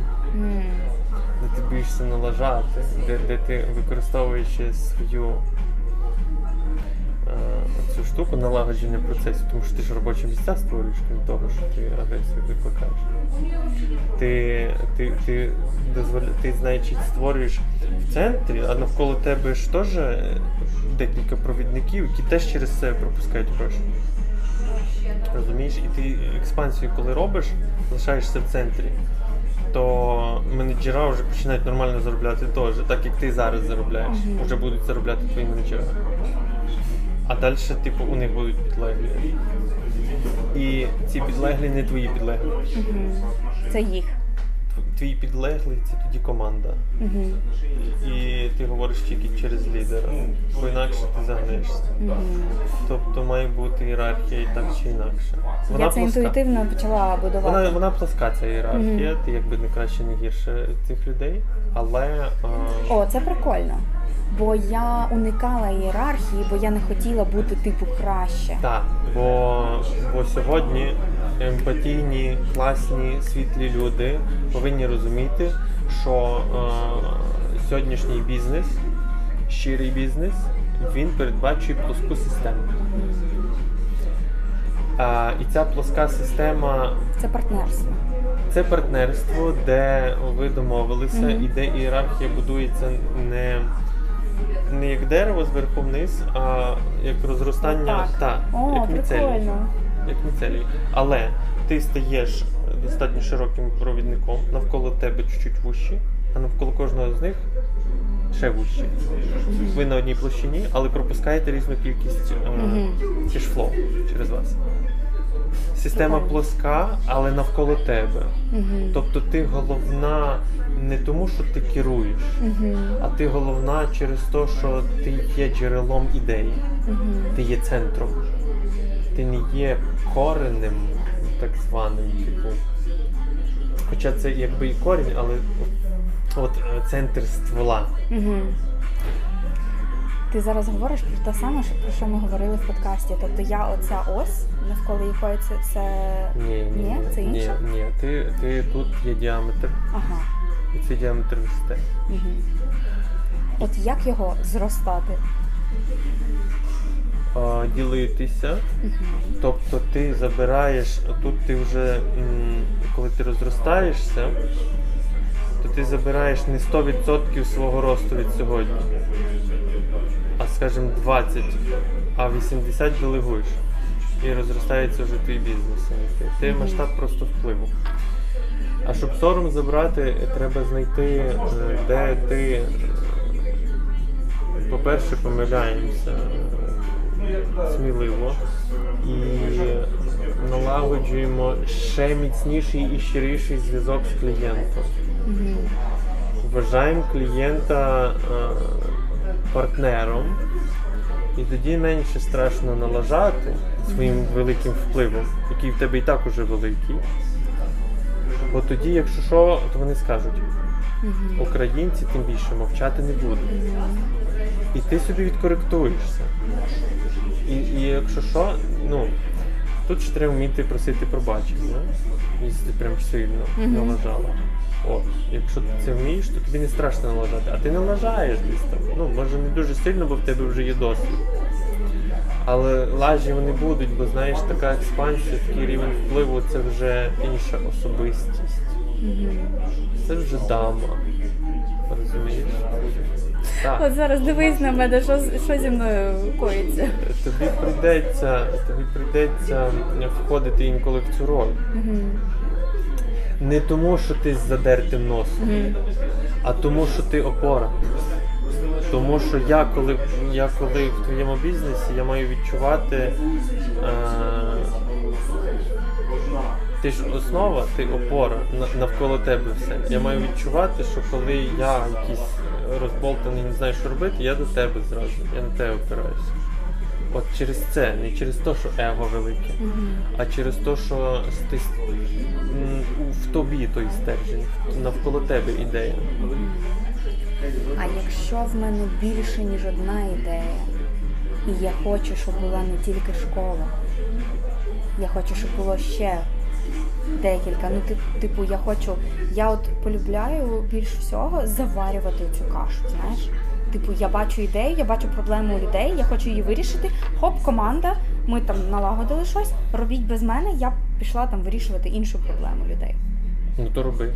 де ти боїшся налажати, де ти використовуєш свою цю штуку налагодження процесів, тому що ти ж робочі місця створюєш, крім того, що ти агресію викликаєш. Ти знаєш, створюєш в центрі, а навколо тебе ж теж декілька провідників, які теж через це пропускають гроші. Розумієш? І ти експансію, коли робиш, залишаєшся в центрі, то менеджера вже починають нормально заробляти теж, так як ти зараз заробляєш, вже будуть заробляти твої менеджери. А далі, типу, у них будуть підлеглі. І ці підлеглі не твої підлеглі. Це їх. Твій підлеглий – це тоді команда. І ти говориш тільки через лідера, бо інакше ти загнешся. Тобто має бути ієрархія і так чи інакше. Вона це пласка. Інтуїтивно почала будувати. Вона пласка, ця ієрархія, ти якби не краще, не гірше цих людей, але... О, це прикольно. Бо я уникала ієрархії, бо я не хотіла бути, типу, краще. Так, бо сьогодні емпатійні, класні, світлі люди повинні розуміти, що сьогоднішній бізнес, щирий бізнес, він передбачує плоску систему. І ця плоска система... Це партнерство. Це партнерство, де ви домовилися і де ієрархія будується не як дерево зверху вниз, а як розростання, як міцелій. Але ти стаєш достатньо широким провідником, навколо тебе чуть-чуть вужчі, а навколо кожного з них ще вужчі. Ви на одній площині, але пропускаєте різну кількість кешфлоу через вас. Система плоска, але навколо тебе. Тобто ти головна не тому, що ти керуєш, а ти головна через те, що ти є джерелом ідей, ти є центром. ти не є коренем, так званим, типу. Хоча це якби і корінь, але от центр ствола. Угу. Ти зараз говориш про те саме, про що ми говорили в подкасті. Тобто я оця ось, навколо якої це... Ні, це інше? Ні, ти тут є діаметр. Ага. І цей діаметр росте. Угу. От як його зростати? Ділитися. Угу. Тобто ти забираєш, тут ти вже, коли ти розростаєшся, то ти забираєш не 100% свого росту від сьогодні, а, скажімо, 20, а 80 делегуєш. І розростається вже твій бізнес. Ти масштаб просто впливу. А щоб сором забрати, треба знайти, де ти, по-перше, помиляємося сміливо і налагоджуємо ще міцніший і щиріший зв'язок з клієнтом. Mm-hmm. Вважаємо клієнта партнером, і тоді менше страшно налажати своїм великим впливом, який в тебе і так уже великий. Бо тоді, якщо що, то вони скажуть, українці тим більше мовчати не будуть. І ти собі відкоректуєшся. І якщо що, ну, тут ще треба вміти просити пробачення, якщо ти прям сильно налажала. О, якщо ти це вмієш, то тобі не страшно налажати, а ти налажаєш десь там. Ну, може не дуже сильно, бо в тебе вже є досвід. Але лажі вони будуть, бо, знаєш, така експансія, такий рівень впливу – це вже інша особистість. Це вже дама. Розумієш? Так. От зараз дивись на мене, що зі мною коїться. Тобі прийдеться входити інколи в цю роль. Не тому, що ти з задертим носом, а тому, що ти опора. Тому що я коли в твоєму бізнесі, я маю відчувати, ти ж основа, ти опора, навколо тебе все. Я маю відчувати, що коли я якийсь розболтаний, не знаю, що робити, я до тебе зразу, я на тебе опираюся. От через це, не через те, що его велике, а через те, що ти, в тобі той стержень, навколо тебе ідея. А якщо в мене більше, ніж одна ідея, і я хочу, щоб була не тільки школа, я хочу, щоб було ще декілька, ну, типу, я от полюбляю більш всього заварювати цю кашу, знаєш? Типу, я бачу ідею, я бачу проблему у людей, я хочу її вирішити, хоп, команда, ми там налагодили щось, робіть без мене, я пішла там вирішувати іншу проблему людей. Ну, то роби.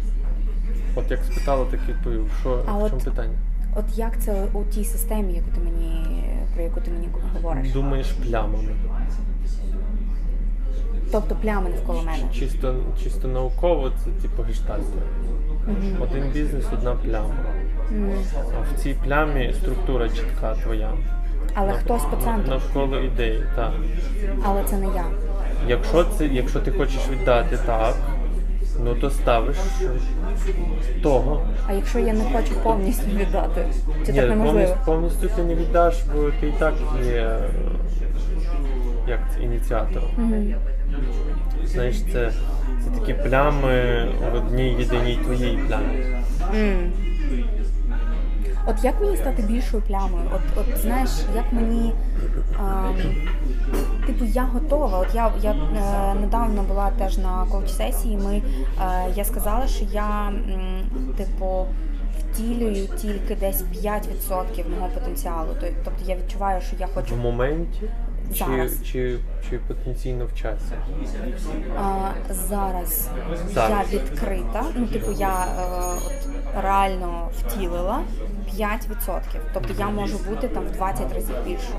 От як спитала, так і відповів. В чому питання? От як це у тій системі, про яку ти мені говориш? Думаєш плямами. Тобто плями навколо мене? Чисто науково це типу гештальт. Mm-hmm. Один бізнес, одна пляма. А в цій плямі структура чітка твоя. Але хтось по центру? Навколо ідеї, так. Але це не я. Якщо ти хочеш віддати, так. Ну, то ставиш того. А якщо я не хочу повністю віддати? Чи так неможливо? Повністю ти не віддаш, бо ти і так є ініціатором. Знаєш, це такі плями в одній єдиній твоїй плямі. От як мені стати більшою плямою? От знаєш, як мені... Типу, я готова. От я недавно була теж на коуч-сесії, я сказала, що я, типу, втілюю тільки десь 5% мого потенціалу. Тобто я відчуваю, що я хочу... В моменті? Чи потенційно в часі? Зараз я відкрита, реально втілила 5%. Тобто я можу бути там в 20 разів більшою.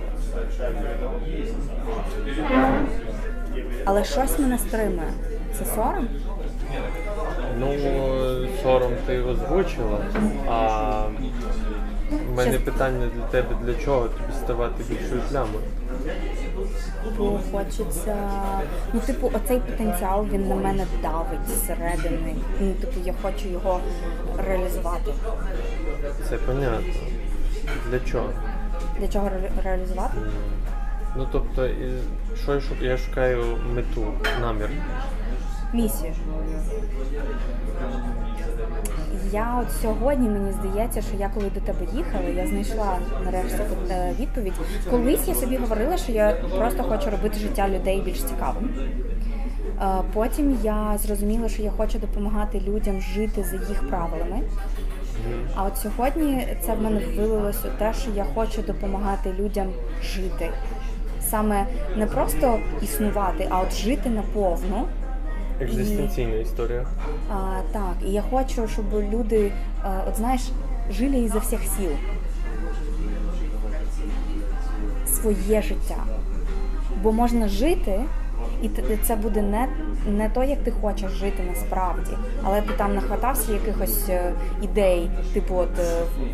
Але щось мене стримує. Це сором? Ну, сором ти озвучила, а в мене питання для тебе, для чого тобі ставати більшою плямою? Бо хочеться... Ну, типу, оцей потенціал, він на мене давить зсередини. Ну, типу, я хочу його реалізувати. Це понятно. Для чого? Для чого реалізувати? Ну тобто, що я шукаю мету, намір. Місію. Я от сьогодні, мені здається, що я коли до тебе їхала, я знайшла нарешті відповідь. Колись я собі говорила, що я просто хочу робити життя людей більш цікавим. Потім я зрозуміла, що я хочу допомагати людям жити за їх правилами. А от сьогодні це в мене вилилося те, що я хочу допомагати людям жити. Саме не просто існувати, а от жити наповну. Екзистенційна історія. Так, і я хочу, щоб люди, от знаєш, жили із-за всіх сил. Своє життя. Бо можна жити, і це буде не то, як ти хочеш жити насправді, але ти там нахватався якихось ідей, типу от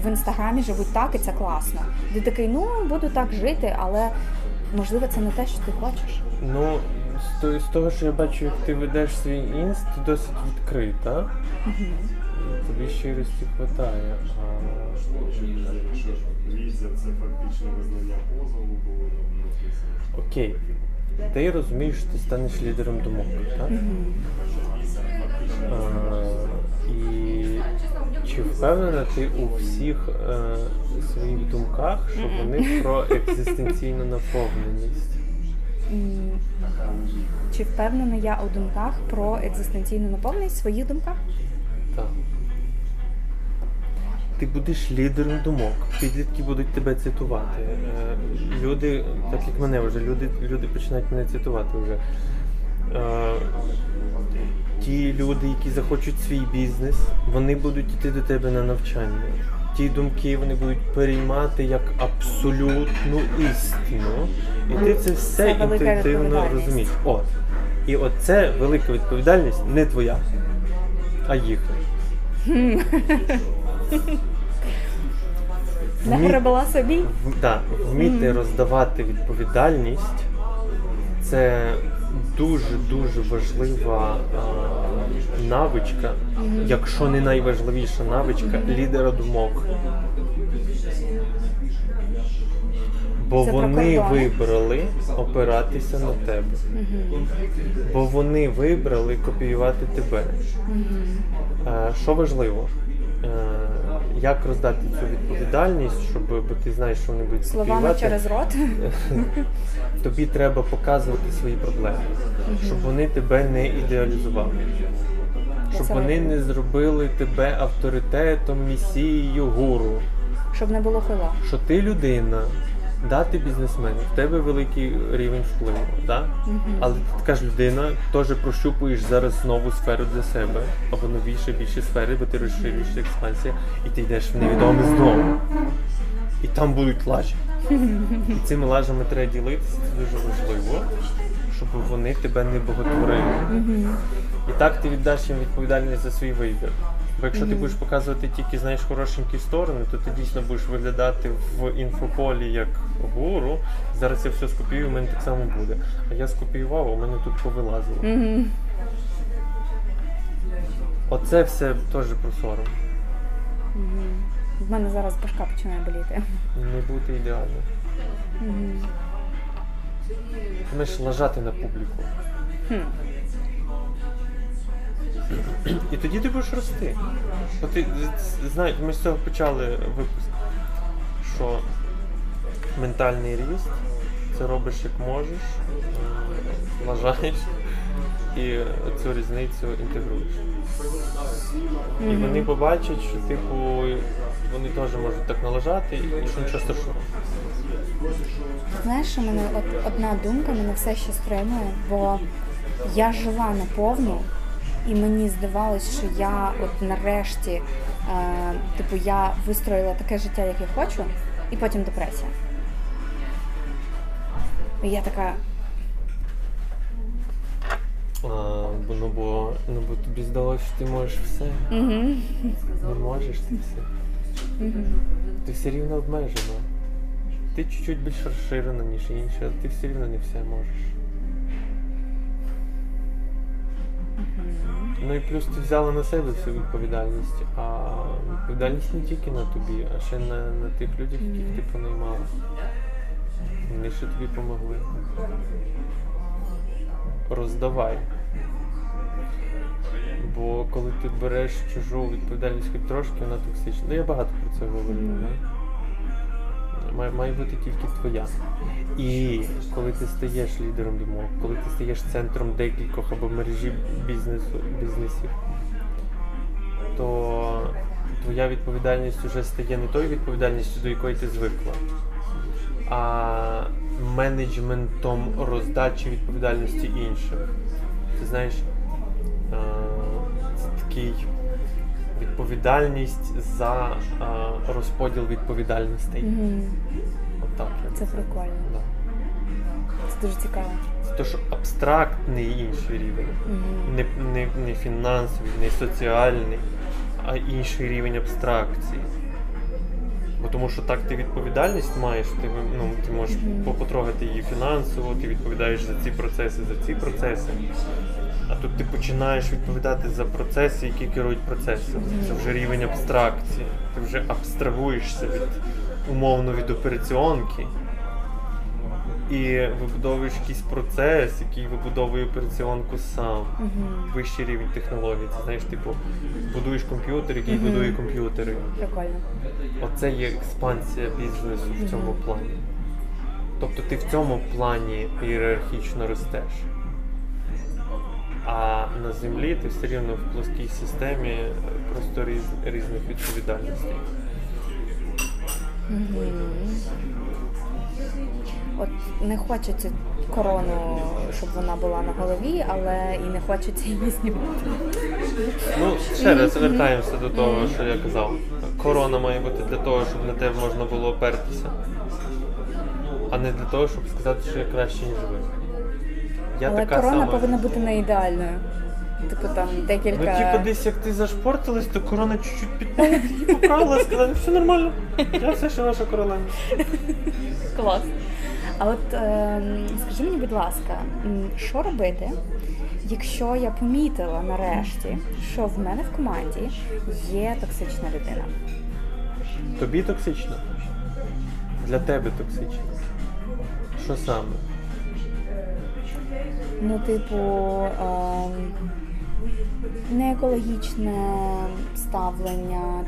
в Інстаграмі живуть так, і це класно. Ти такий, ну, буду так жити, але можливо це не те, що ти хочеш. Ну, з того, що я бачу, як ти ведеш свій інст, ти досить відкрита. Тобі щирості хватає. Візя це фактично визнання позову було написано. Окей. Ти розумієш, що ти станеш лідером думок, так? І чи впевнена ти у всіх своїх думках, що вони про екзистенційну наповненість? Чи впевнена я у думках про екзистенційну наповненість в своїх думках? Так. Ти будеш лідером думок, підлітки будуть тебе цитувати. Люди, так як мене вже, люди починають мене цитувати вже. Ті люди, які захочуть свій бізнес, вони будуть йти до тебе на навчання. Ті думки вони будуть переймати як абсолютну істину. І ти це все інтуїтивно розумієш. От. І оце велика відповідальність не твоя, а їхня. Нагребала собі? Так. Вміти роздавати відповідальність – це дуже-дуже важлива навичка, якщо не найважливіша навичка, лідера думок. Бо вони вибрали опиратися на тебе. Бо вони вибрали копіювати тебе. Що важливо? Як роздати цю відповідальність, щоб, бо ти знаєш, що вони будуть співати. Словами через рот? Тобі треба показувати свої проблеми, щоб вони тебе не ідеалізували. Щоб вони не зробили тебе авторитетом, місією, гуру. Щоб не було хила. Що ти людина, да, ти бізнесмен, в тебе великий рівень впливу, да? Але ти така ж людина, теж прощупуєш зараз нову сферу для себе, або новіше, більше сфери, бо ти розширюєш експансію, і ти йдеш в невідоме знову. І там будуть лажі. І цими лажами треба ділитися, це дуже важливо, щоб вони тебе не боготворили. І так ти віддаш їм відповідальність за свій вибір. Бо якщо ти будеш показувати тільки, знаєш, хорошенькі сторони, то ти дійсно будеш виглядати в інфополі як гуру. Зараз я все скопіюю, у мене так само буде. А я скопіював, у мене тут повилазило. Оце все теж про сором. В мене зараз башка починає боліти. Не бути ідеально. Ти маєш лажати на публіку. І тоді ти будеш рости. Ти, знаєш, ми з цього почали випуск, що ментальний ріст, це робиш як можеш, лажаєш і цю різницю інтегруєш. І вони побачать, що типу, вони теж можуть так налажати і що нічого страшного. Знаєш, у мене одна думка, мене все ще стримує, бо я жива наповну. І мені здавалось, що я от нарешті, типу, я вистроїла таке життя, як я хочу, і потім депресія. І я така... Бо тобі здалося, що ти можеш все. Не можеш ти все. Ти все рівно обмежена. Ти чуть-чуть більш розширена, ніж інші, але ти все рівно не все можеш. Ну і плюс ти взяла на себе всю відповідальність, а відповідальність не тільки на тобі, а ще на тих людях, яких ти понаймала. Вони ще тобі помогли. Роздавай. Бо коли ти береш чужу відповідальність хоч трошки, вона токсична. Ну я багато про це говорив, має бути тільки твоя. І коли ти стаєш лідером думок, коли ти стаєш центром декількох або мережі бізнесів, то твоя відповідальність вже стає не тою відповідальністю, до якої ти звикла, а менеджментом роздачі відповідальності інших. Ти знаєш, це такий відповідальність за розподіл відповідальностей. Отак. Це прикольно. Да. Це дуже цікаво. Це те, що абстрактний інший рівень, не фінансовий, не соціальний, а інший рівень абстракції. Бо тому що так ти відповідальність маєш, ти можеш потрогати її фінансово, ти відповідаєш за ці процеси, А тут ти починаєш відповідати за процеси, які керують процесом. Це вже рівень абстракції. Ти вже абстрагуєшся умовно від операціонки і вибудовуєш якийсь процес, який вибудовує операціонку сам. Вищий рівень технології. Це, знаєш, будуєш комп'ютер, який будує комп'ютери. Прикольно. Оце є експансія бізнесу в цьому плані. Тобто ти в цьому плані ієрархічно ростеш. А на землі ти все рівно в плоскій системі просто різних відповідальностей. От не хочеться корону, щоб вона була на голові, але і не хочеться її знімати. Ще раз вертаємося до того, що я казав. Корона має бути для того, щоб на те можна було опертися, а не для того, щоб сказати, що я краще, ніж ви. Але корона повинна бути не ідеальною. Десь як ти зашпортилась, то корона чуть-чуть поправила, сказала, все нормально, я все ще наша королева. Клас. А от скажи мені, будь ласка, що робити, якщо я помітила нарешті, що в мене в команді є токсична людина? Тобі токсична? Для тебе токсична? Що саме? Неекологічне ставлення,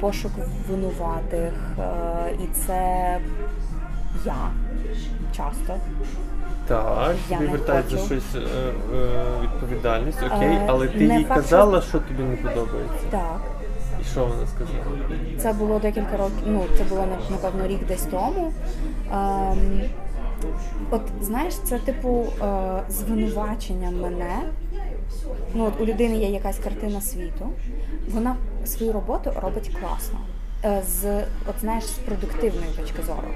пошук винуватих, і це я часто. Так, тобі вертається щось відповідальність, окей, але ти їй казала, що тобі не подобається? Так. І що вона сказала? Це було декілька років, це було, напевно, рік десь тому. Це звинувачення мене. У людини є якась картина світу, вона свою роботу робить класно, з продуктивної точки зору.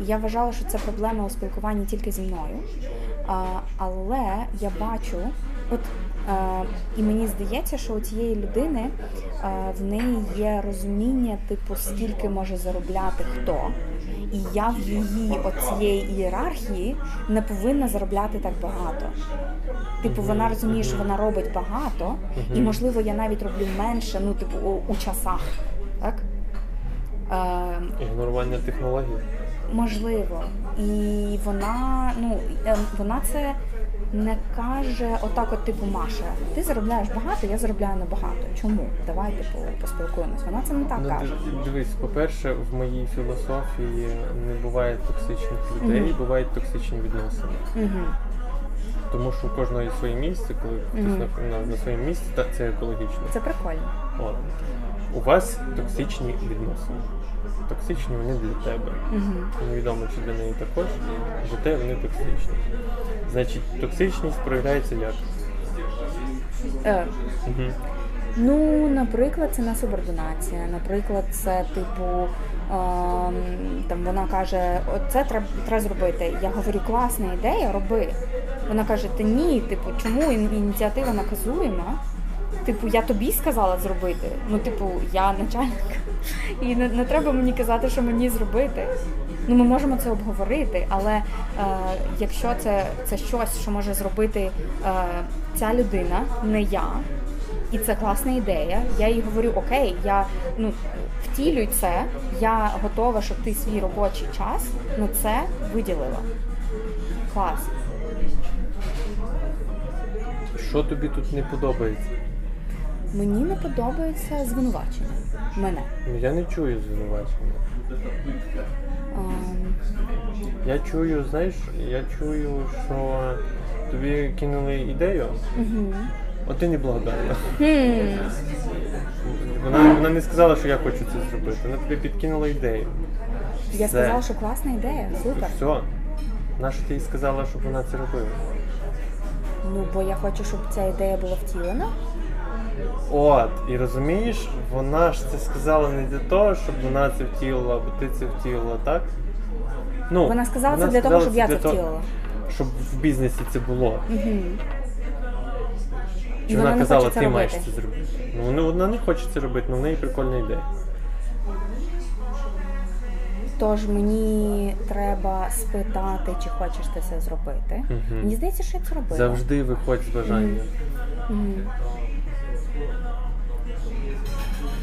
Я вважала, що це проблема у спілкуванні тільки зі мною, але я бачу, і мені здається, що у цієї людини в неї є розуміння, скільки може заробляти хто. І я в її цієї ієрархії не повинна заробляти так багато. Вона розуміє, що вона робить багато, і, можливо, я навіть роблю менше, у часах. Так? Ігнорування технологій? Можливо. І вона це не каже Маша, ти заробляєш багато, я заробляю небагато. Чому? Давай поспілкуємось. Вона це не так каже. Дивись, по-перше, в моїй філософії не буває токсичних людей, бувають токсичні відносини. Тому що у кожного є своє місце, коли хтось на своєму місці, це екологічно. Це прикольно. У вас токсичні відносини. Токсичні вони для тебе. Невідомо, чи для неї також, бо те вони токсичні. Значить, токсичність проявляється як? Наприклад, це насубординація. Наприклад, це вона каже, це треба зробити. Я говорю, класна ідея, роби. Вона каже, та ні, чому ініціатива наказуєма? Я тобі сказала зробити, я начальник, і не треба мені казати, що мені зробити. Ми можемо це обговорити, але якщо це щось, що може зробити ця людина, не я, І це класна ідея. Я їй говорю, окей, я втілюй це, я готова, щоб ти свій робочий час на це виділила. Клас. Що тобі тут не подобається? Мені не подобається звинувачення. Мене. Я не чую звинувачення. Я чую, що тобі кинули ідею, а ти неблагодарна. Вона не сказала, що я хочу це зробити, вона тобі підкинула ідею. Я сказала, що класна ідея, супер. Все. Нащо ти їй сказала, щоб вона це робила? Бо я хочу, щоб ця ідея була втілена. От, і розумієш, вона ж це сказала не для того, щоб вона це втілила, або ти це втілила, так? Вона сказала це для того, щоб я це втілила. Щоб в бізнесі це було. Чи вона казала, ти маєш це зробити? Вона не хоче це робити, але в неї прикольна ідея. Тож мені треба спитати, чи хочеш ти це зробити. Мені здається, що я це робила. Завжди виходь з бажання.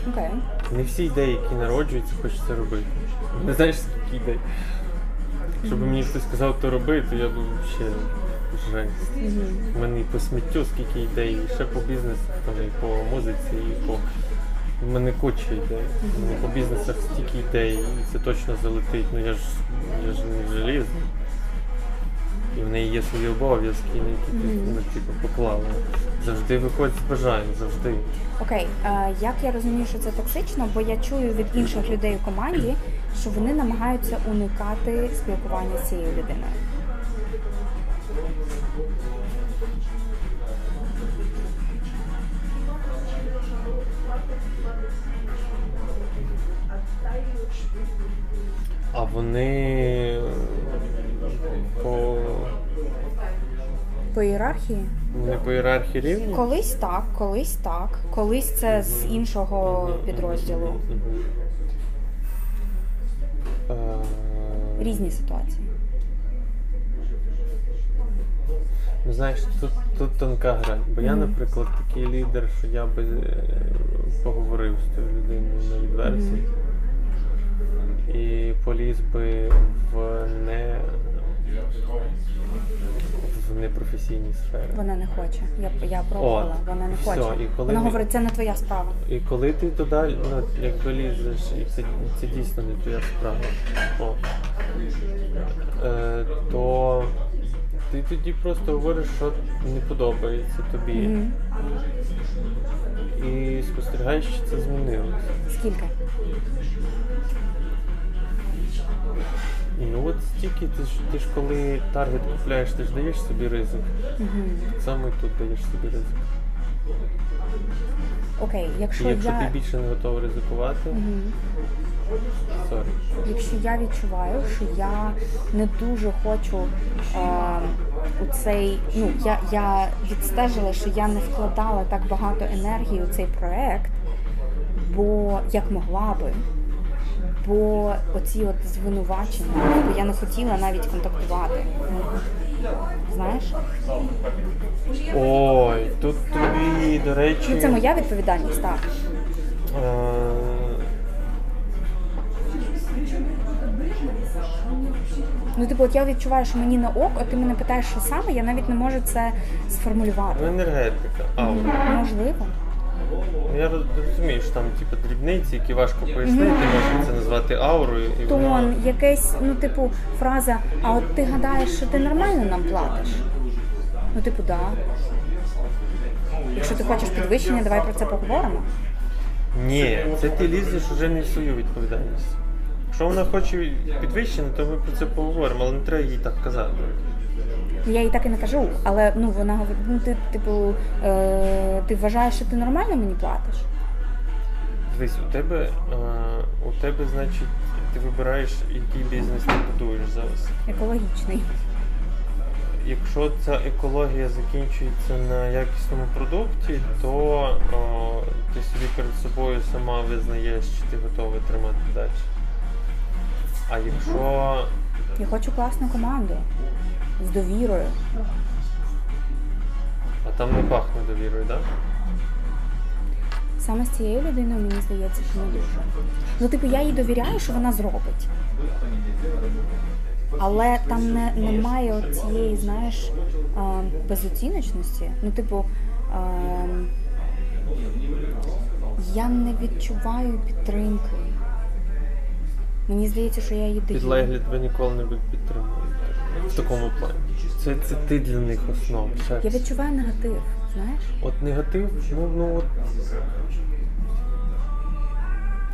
Окей. Не всі ідеї, які народжуються, хочеться робити. Не знаєш, скільки ідей. Щоб мені хтось сказав, то робити, то я був взагалі жесть. У мене і по сміттю скільки ідей, і ще по бізнесу, і по музиці, і по... У мене куча ідей. По бізнесах стільки ідей, і це точно залетить. Я ж не желізний. І в неї є свої обов'язки, на які ти поклала. Завжди виходь з бажань, завжди. Окей, як я розумію, що це токсично, бо я чую від інших людей у команді, що вони намагаються уникати спілкування з цією людиною. А вони... По ієрархії? Не по ієрархії рівні? Колись так. Колись це з іншого підрозділу. Різні ситуації. Знаєш, тут тонка грань. Бо я, наприклад, такий лідер, що я би поговорив з тою людиною на відверті. І поліз би в непрофесійній сфері. Вона не хоче. Я пробувала. Вона не хоче. Вона говорить, це не твоя справа. І коли ти туди, як вилізеш, і це дійсно не твоя справа, то ти тоді просто говориш, що не подобається тобі. І спостерігаєш, що це змінилося. Скільки? Стільки, ти ж коли таргет купляєш, ти ж даєш собі ризик. Саме тут даєш собі ризик. Окей, якщо ти більше не готова ризикувати, якщо я відчуваю, що я не дуже хочу у цей, я відстежила, що я не вкладала так багато енергії у цей проект, бо як могла би. Бо оці звинувачення, бо я не хотіла навіть контактувати. Знаєш? Ой, тут тобі, до речі... Це моя відповідальність, так. От я відчуваю, що мені на ок, а ти мене питаєш, що саме, я навіть не можу це сформулювати. Енергетика, аура. Можливо. Я розумію, що там дрібниці, які важко пояснити, можна це назвати аурою. Тон, якась фраза, а от ти гадаєш, що ти нормально нам платиш? Да. Якщо ти хочеш підвищення, давай про це поговоримо. Ні, це ти лізеш уже не в свою відповідальність. Якщо вона хоче підвищення, то ми про це поговоримо, але не треба їй так казати. Я їй так і не кажу, але вона говорить, ти вважаєш, що ти нормально мені платиш? Дивись, у тебе, значить, ти вибираєш, який бізнес ти будуєш зараз. Екологічний. Якщо ця екологія закінчується на якісному продукті, то ти собі перед собою сама визнаєш, чи ти готова тримати далі. А якщо... Я хочу класну команду. З довірою. А там не пахне довірою, так? Саме з цією людиною, мені здається, що не дуже. Ну, типу, я їй довіряю, що вона зробить. Але там немає от цієї, знаєш, безоціночності. Ну, типу, я не відчуваю підтримки. Мені здається, що я її даю. Підлеглі тебе ніколи не підтримують в такому плані. Це ти для них основа. Я відчуваю негатив, знаєш? От негатив, ну,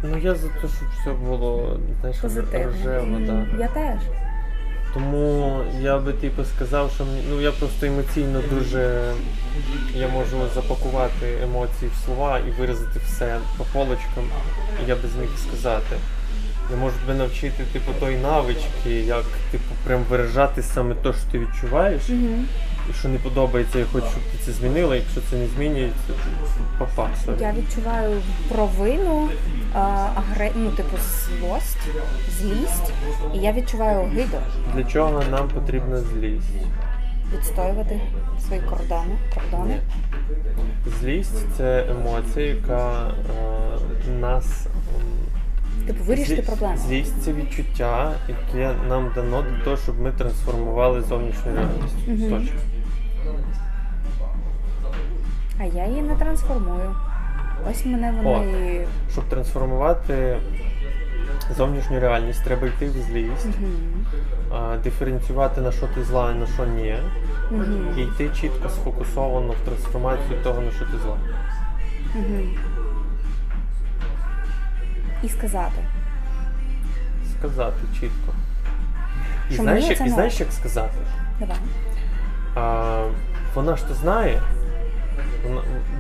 ну я за те, щоб все було, знаєш, рожево, так. Я теж. Тому я би типу сказав, що ну я просто емоційно дуже, я можу запакувати емоції в слова і виразити все по полочкам, і я би зміг сказати. Я можу тебе навчити типу тої навички, як типу прям виражати саме те, що ти відчуваєш, і що не подобається, я хочу, щоб ти це змінила, якщо це не змінюється, по факту. Я відчуваю провину, ну, типу злість, і я відчуваю огиду. Для чого нам потрібна злість? Відстоювати свої кордони. Злість — це емоція, яка нас... Типу, вирішити проблему. Злість — це відчуття, яке нам дано для того, щоб ми трансформували зовнішню реальність. Точно. А я її не трансформую. Ось мене вони... От. Щоб трансформувати зовнішню реальність, треба йти в злість, диференціювати, на що ти зла і на що ні, і йти чітко, сфокусовано в трансформацію того, на що ти зла. І сказати. Сказати чітко. І знаєш, як сказати? Давай. Вона ж то знає,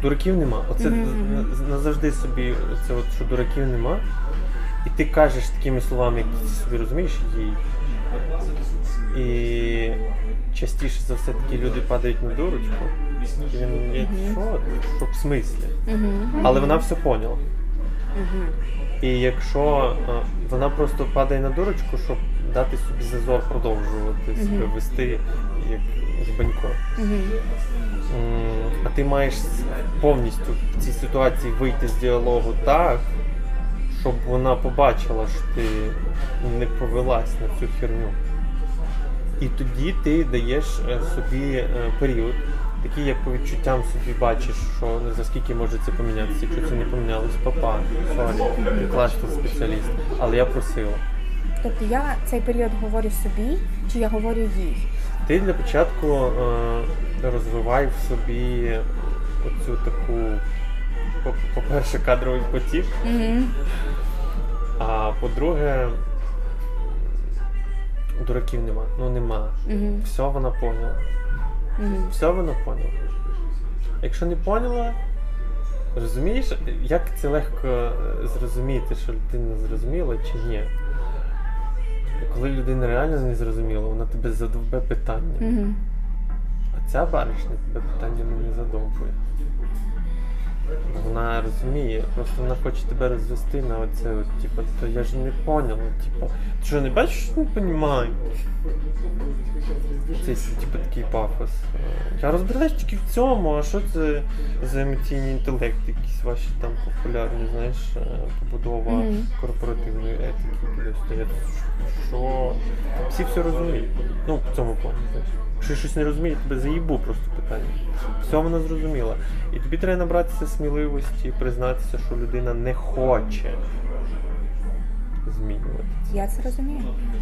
дураків нема. Оце назавжди собі, це от, що дураків нема. І ти кажеш такими словами, як ти собі розумієш, їй. І частіше за все такі люди падають на дурочку. І він є, що в смислі? Але вона все поняла. І якщо вона просто падає на дурочку, щоб дати собі зазор продовжувати себе вести як жбанько. А ти маєш повністю в цій ситуації вийти з діалогу так, щоб вона побачила, що ти не повелась на цю херню. І тоді ти даєш собі період, такий, як по відчуттям собі бачиш, що за скільки може це помінятися, якщо це не помінялось, папа, сорі, класний спеціаліст, але я просила. Тобто я цей період говорю собі, чи я говорю їй? Ти для початку розвивай в собі оцю таку, по-перше, кадровий потік, а по-друге, дураків нема, ну нема, все вона поняла. Все вона поняла. Якщо не поняла, розумієш, як це легко зрозуміти, що людина зрозуміла чи ні. Коли людина реально не зрозуміла, вона тебе задовбе питання. А ця баришня тебе питання не задовбує. Вона розуміє, просто вона хоче тебе розвести на оце, от, типу, то я ж не поняла, типу, ти що, не бачиш, що не розумію? Це, типу, такий пафос. Я розбираюсь тільки в цьому, а що це за емоційний інтелект, якісь ваші там популярні, знаєш, побудова корпоративної етики, я тут, що... Всі все розуміють, ну, в цьому плані, знаєш. Якщо щось не розуміє, тебе заїбу просто питання. Все вона зрозуміла. І тобі треба набратися сміливості, признатися, що людина не хоче змінюватися. Я це розумію.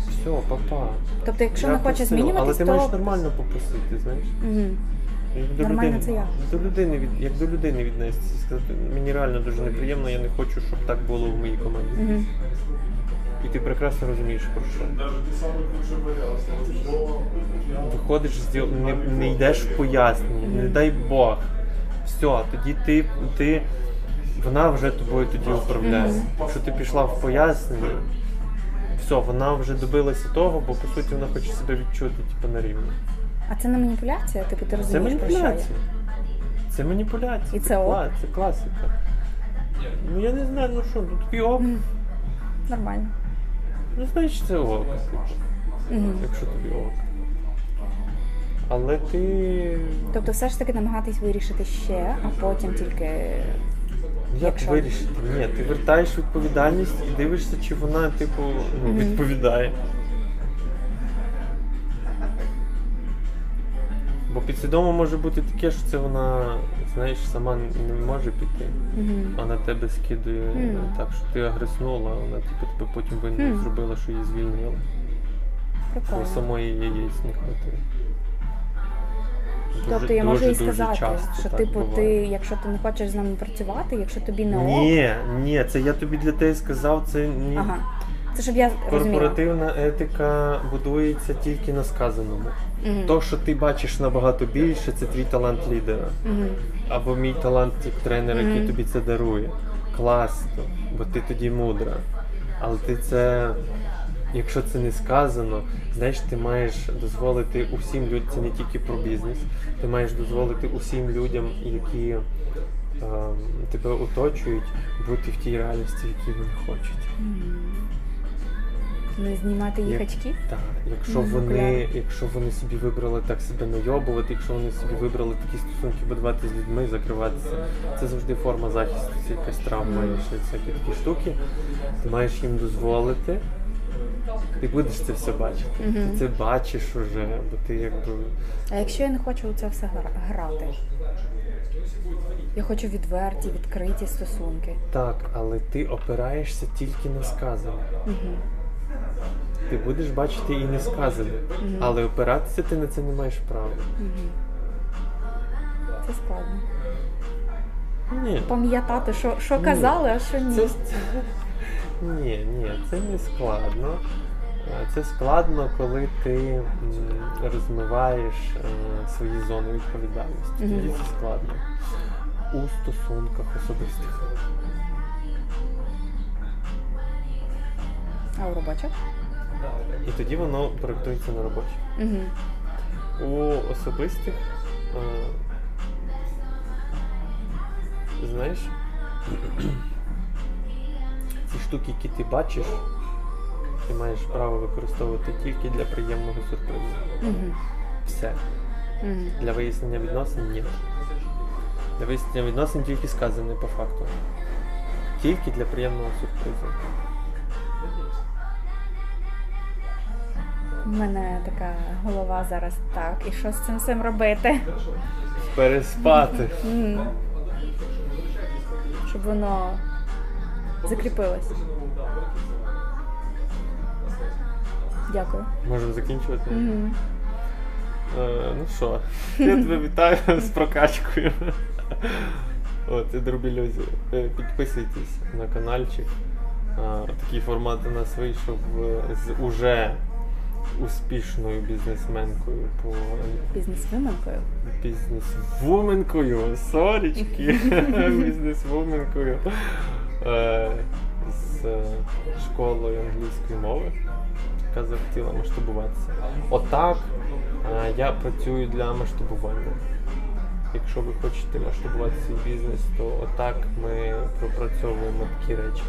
Все, папа. Тобто, якщо не хоче змінюватися, то... Але ти маєш нормально попросити, знаєш? Нормально це я. Як до людини віднестися і сказати, мені реально дуже неприємно, я не хочу, щоб так було в моїй команді. І ти прекрасно розумієш, про що. Виходиш, не йдеш в пояснення, не дай Бог. Все, тоді вона вже тобою тоді управляє. Якщо ти пішла в пояснення, все, вона вже добилася того, бо по суті вона хоче себе відчути типу, на рівні. А це не маніпуляція? Типу, ти розумієш, про що я? Це маніпуляція. І це ок? Це класика. Ну я не знаю, ну що, тут такий ок. Нормально. Ну, знаєш, це ок, якщо тобі ок. Але ти... Тобто все ж таки намагатись вирішити ще, а потім тільки Як вирішити? Ні, ти вертаєш відповідальність і дивишся, чи вона, типу, відповідає. Бо підсвідомо може бути таке, що це вона, знаєш, сама не може піти, а на тебе скидує так, що ти агреснула, вона типу, тебе потім винною зробила, що її звільнили. Бо самої яєць не хватило. Тобто дуже, я можу їй сказати, часто, що типу, ти, якщо ти не хочеш з нами працювати, якщо тобі не ок... Ні, ні, це я тобі для тебе сказав, це ні. Ага. Це, щоб я корпоративна етика будується тільки на сказаному. То, що ти бачиш набагато більше, це твій талант лідера. Або мій талант як тренера, який тобі це дарує. Класно, бо ти тоді мудра. Але ти це... Якщо це не сказано, знаєш, ти маєш дозволити усім людям, це не тільки про бізнес, ти маєш дозволити усім людям, які тебе оточують, бути в тій реальності, які вони хочуть. Не знімати їх очки? Так, якщо вони собі вибрали так себе найобувати, якщо вони собі вибрали такі стосунки будувати з людьми, закриватися, це завжди форма захисту, це якась травма і всякі такі штуки, ти маєш їм дозволити. Ти будеш це все бачити, ти це бачиш уже, бо ти якби... А якщо я не хочу у це все грати? Я хочу відверті, відкриті стосунки. Так, але ти опираєшся тільки на сказане. Ти будеш бачити і не сказане, але опиратися ти на це не маєш права. Це складно. Ні. Пам'ятати, що казали, а що ні. Ні, це не складно. Це складно, коли ти розмиваєш свої зони відповідальності. Тоді це складно. У стосунках особистих. А у робочих? І тоді воно проєктується на робочих. У особистих, знаєш, ці штуки, які ти бачиш, ти маєш право використовувати тільки для приємного сюрпризу. Все. Для вияснення відносин – ні. Для вияснення відносин тільки сказане по факту. Тільки для приємного сюрпризу. У мене така голова зараз так. І що з цим всім робити? Переспати. Щоб воно... закріпилась. Дякую. Можемо закінчувати? Ну що, я тебе вітаю з прокачкою. От, і дробілюзі. Підписуйтесь на канальчик. Такий формат у нас вийшов з уже успішною бізнесменкою по... Бізнесвуменкою? Бізнесвуменкою, сорічки. Бізнесвуменкою. З школою англійської мови, яка захотіла масштабуватися. Отак я працюю для масштабування. Якщо ви хочете масштабувати свій бізнес, то отак ми пропрацьовуємо такі речі.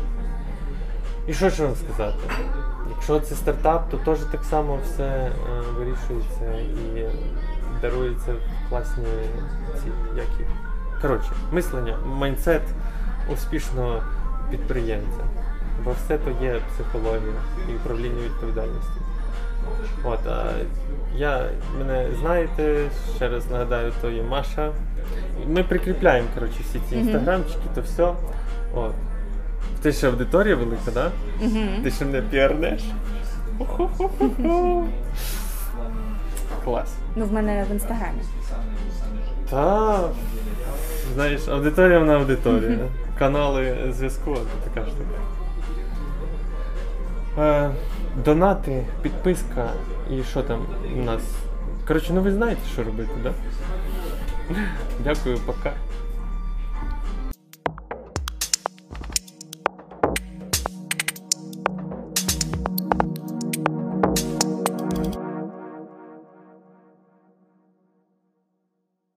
І що ж вам сказати? Якщо це стартап, то теж так само все вирішується і дарується класні ці, які... Коротше, мислення, майндсет успішного підприємця. Бо все то є психологія і управління відповідальністю. От, а мене знаєте, ще раз нагадаю, то є Маша. Ми прикріпляємо, коротше, всі ці інстаграмчики, то все. От. Ти ще аудиторія велика, да? Ти ще мене піарнеш? Клас. Ну, в мене в інстаграмі. Так. Знаєш, аудиторія на аудиторію. Канали зв'язку, це така штука. Донати, підписка і що там у нас. Коротше, ну ви знаєте, що робити, так? Дякую, пока.